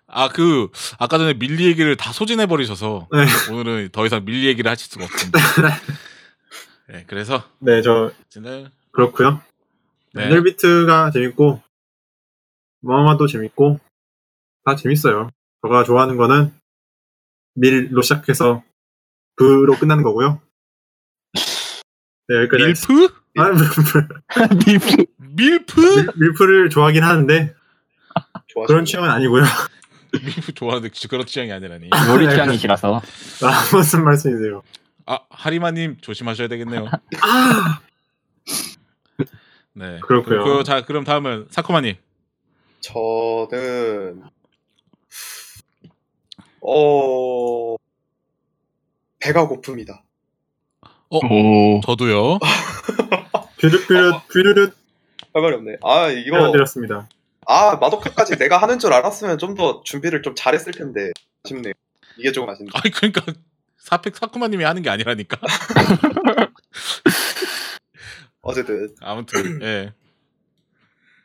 아, 그 아까 전에 밀리 얘기를 다 소진해 버리셔서 네. 오늘은 더 이상 밀리 얘기를 하실 수가 없습니다. 네, 그래서 네, 저 진을 그렇고요. 엔젤비트가 네. 재밌고 마마마도 재밌고 다 재밌어요. 제가 좋아하는 거는 밀로 시작해서 브로 끝나는 거고요. 네, 여기까지. 밀프? 아, 밀프. 밀프. 밀프? 밀프를 좋아하긴 하는데 그런 취향은 아니고요. 밀프 좋아하는데 그런 취향이 아니라니. 요리 취향이시라서. 아, 무슨 말씀이세요? 아, 하리마님 조심하셔야 되겠네요. 아. 네. 그렇고요. 그, 자, 그럼 다음은 사쿠마님. 저는 어 배가 고픕니다. 어, 오. 저도요. 뷰르뷰르 뷰르르. 할 말이 없네. 아, 이거 드렸습니다. 아, 마도카까지 내가 하는 줄 알았으면 좀 더 준비를 좀 잘했을 텐데 아쉽네요. 이게 조금 아쉽네요. 아니 그러니까 사팩 사쿠마님이 하는 게 아니라니까. 어쨌든 아무튼 예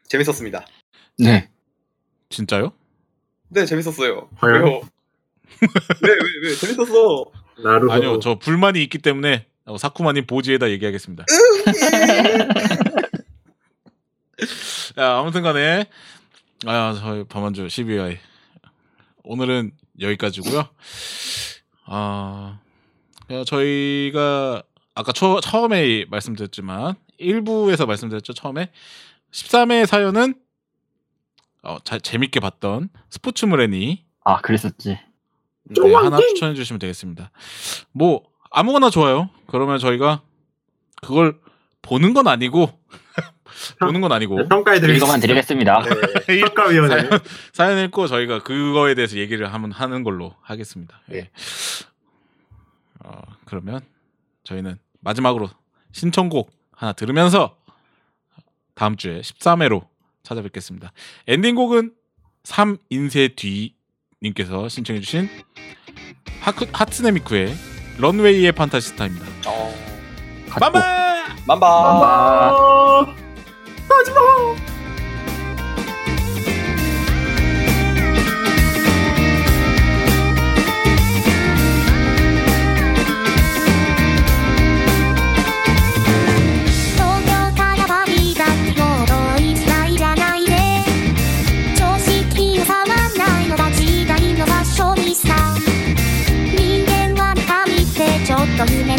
재밌었습니다. 네 진짜요? 네 재밌었어요. 왜요? 왜왜왜 왜, 재밌었어? 나루 아니요 저 불만이 있기 때문에 사쿠마님 보지에다 얘기하겠습니다. 야 아무튼간에 아 저희 밤안주 십이 화 오늘은 여기까지고요. 아 저희가 아까 초, 처음에 말씀드렸지만 일 부에서 말씀드렸죠. 처음에 십삼 회 사연은 어, 자, 재밌게 봤던 스포츠물 애니 아 그랬었지 네, 하나 추천해 주시면 되겠습니다. 뭐 아무거나 좋아요. 그러면 저희가 그걸 보는 건 아니고 보는 건 아니고 평가해 드리겠습니다. 드리겠습니다. 네. 평가위원회 사연, 사연 읽고 저희가 그거에 대해서 얘기를 하면 하는 걸로 하겠습니다. 네. 어, 그러면 저희는 마지막으로 신청곡 하나 들으면서 다음 주에 십삼 회로 찾아뵙겠습니다. 엔딩곡은 삼인세 뒤님께서 신청해주신 하츠네미쿠의 런웨이의 판타시스타입니다. 어... 맘바! 맘바! 맘바! 마지막! 네.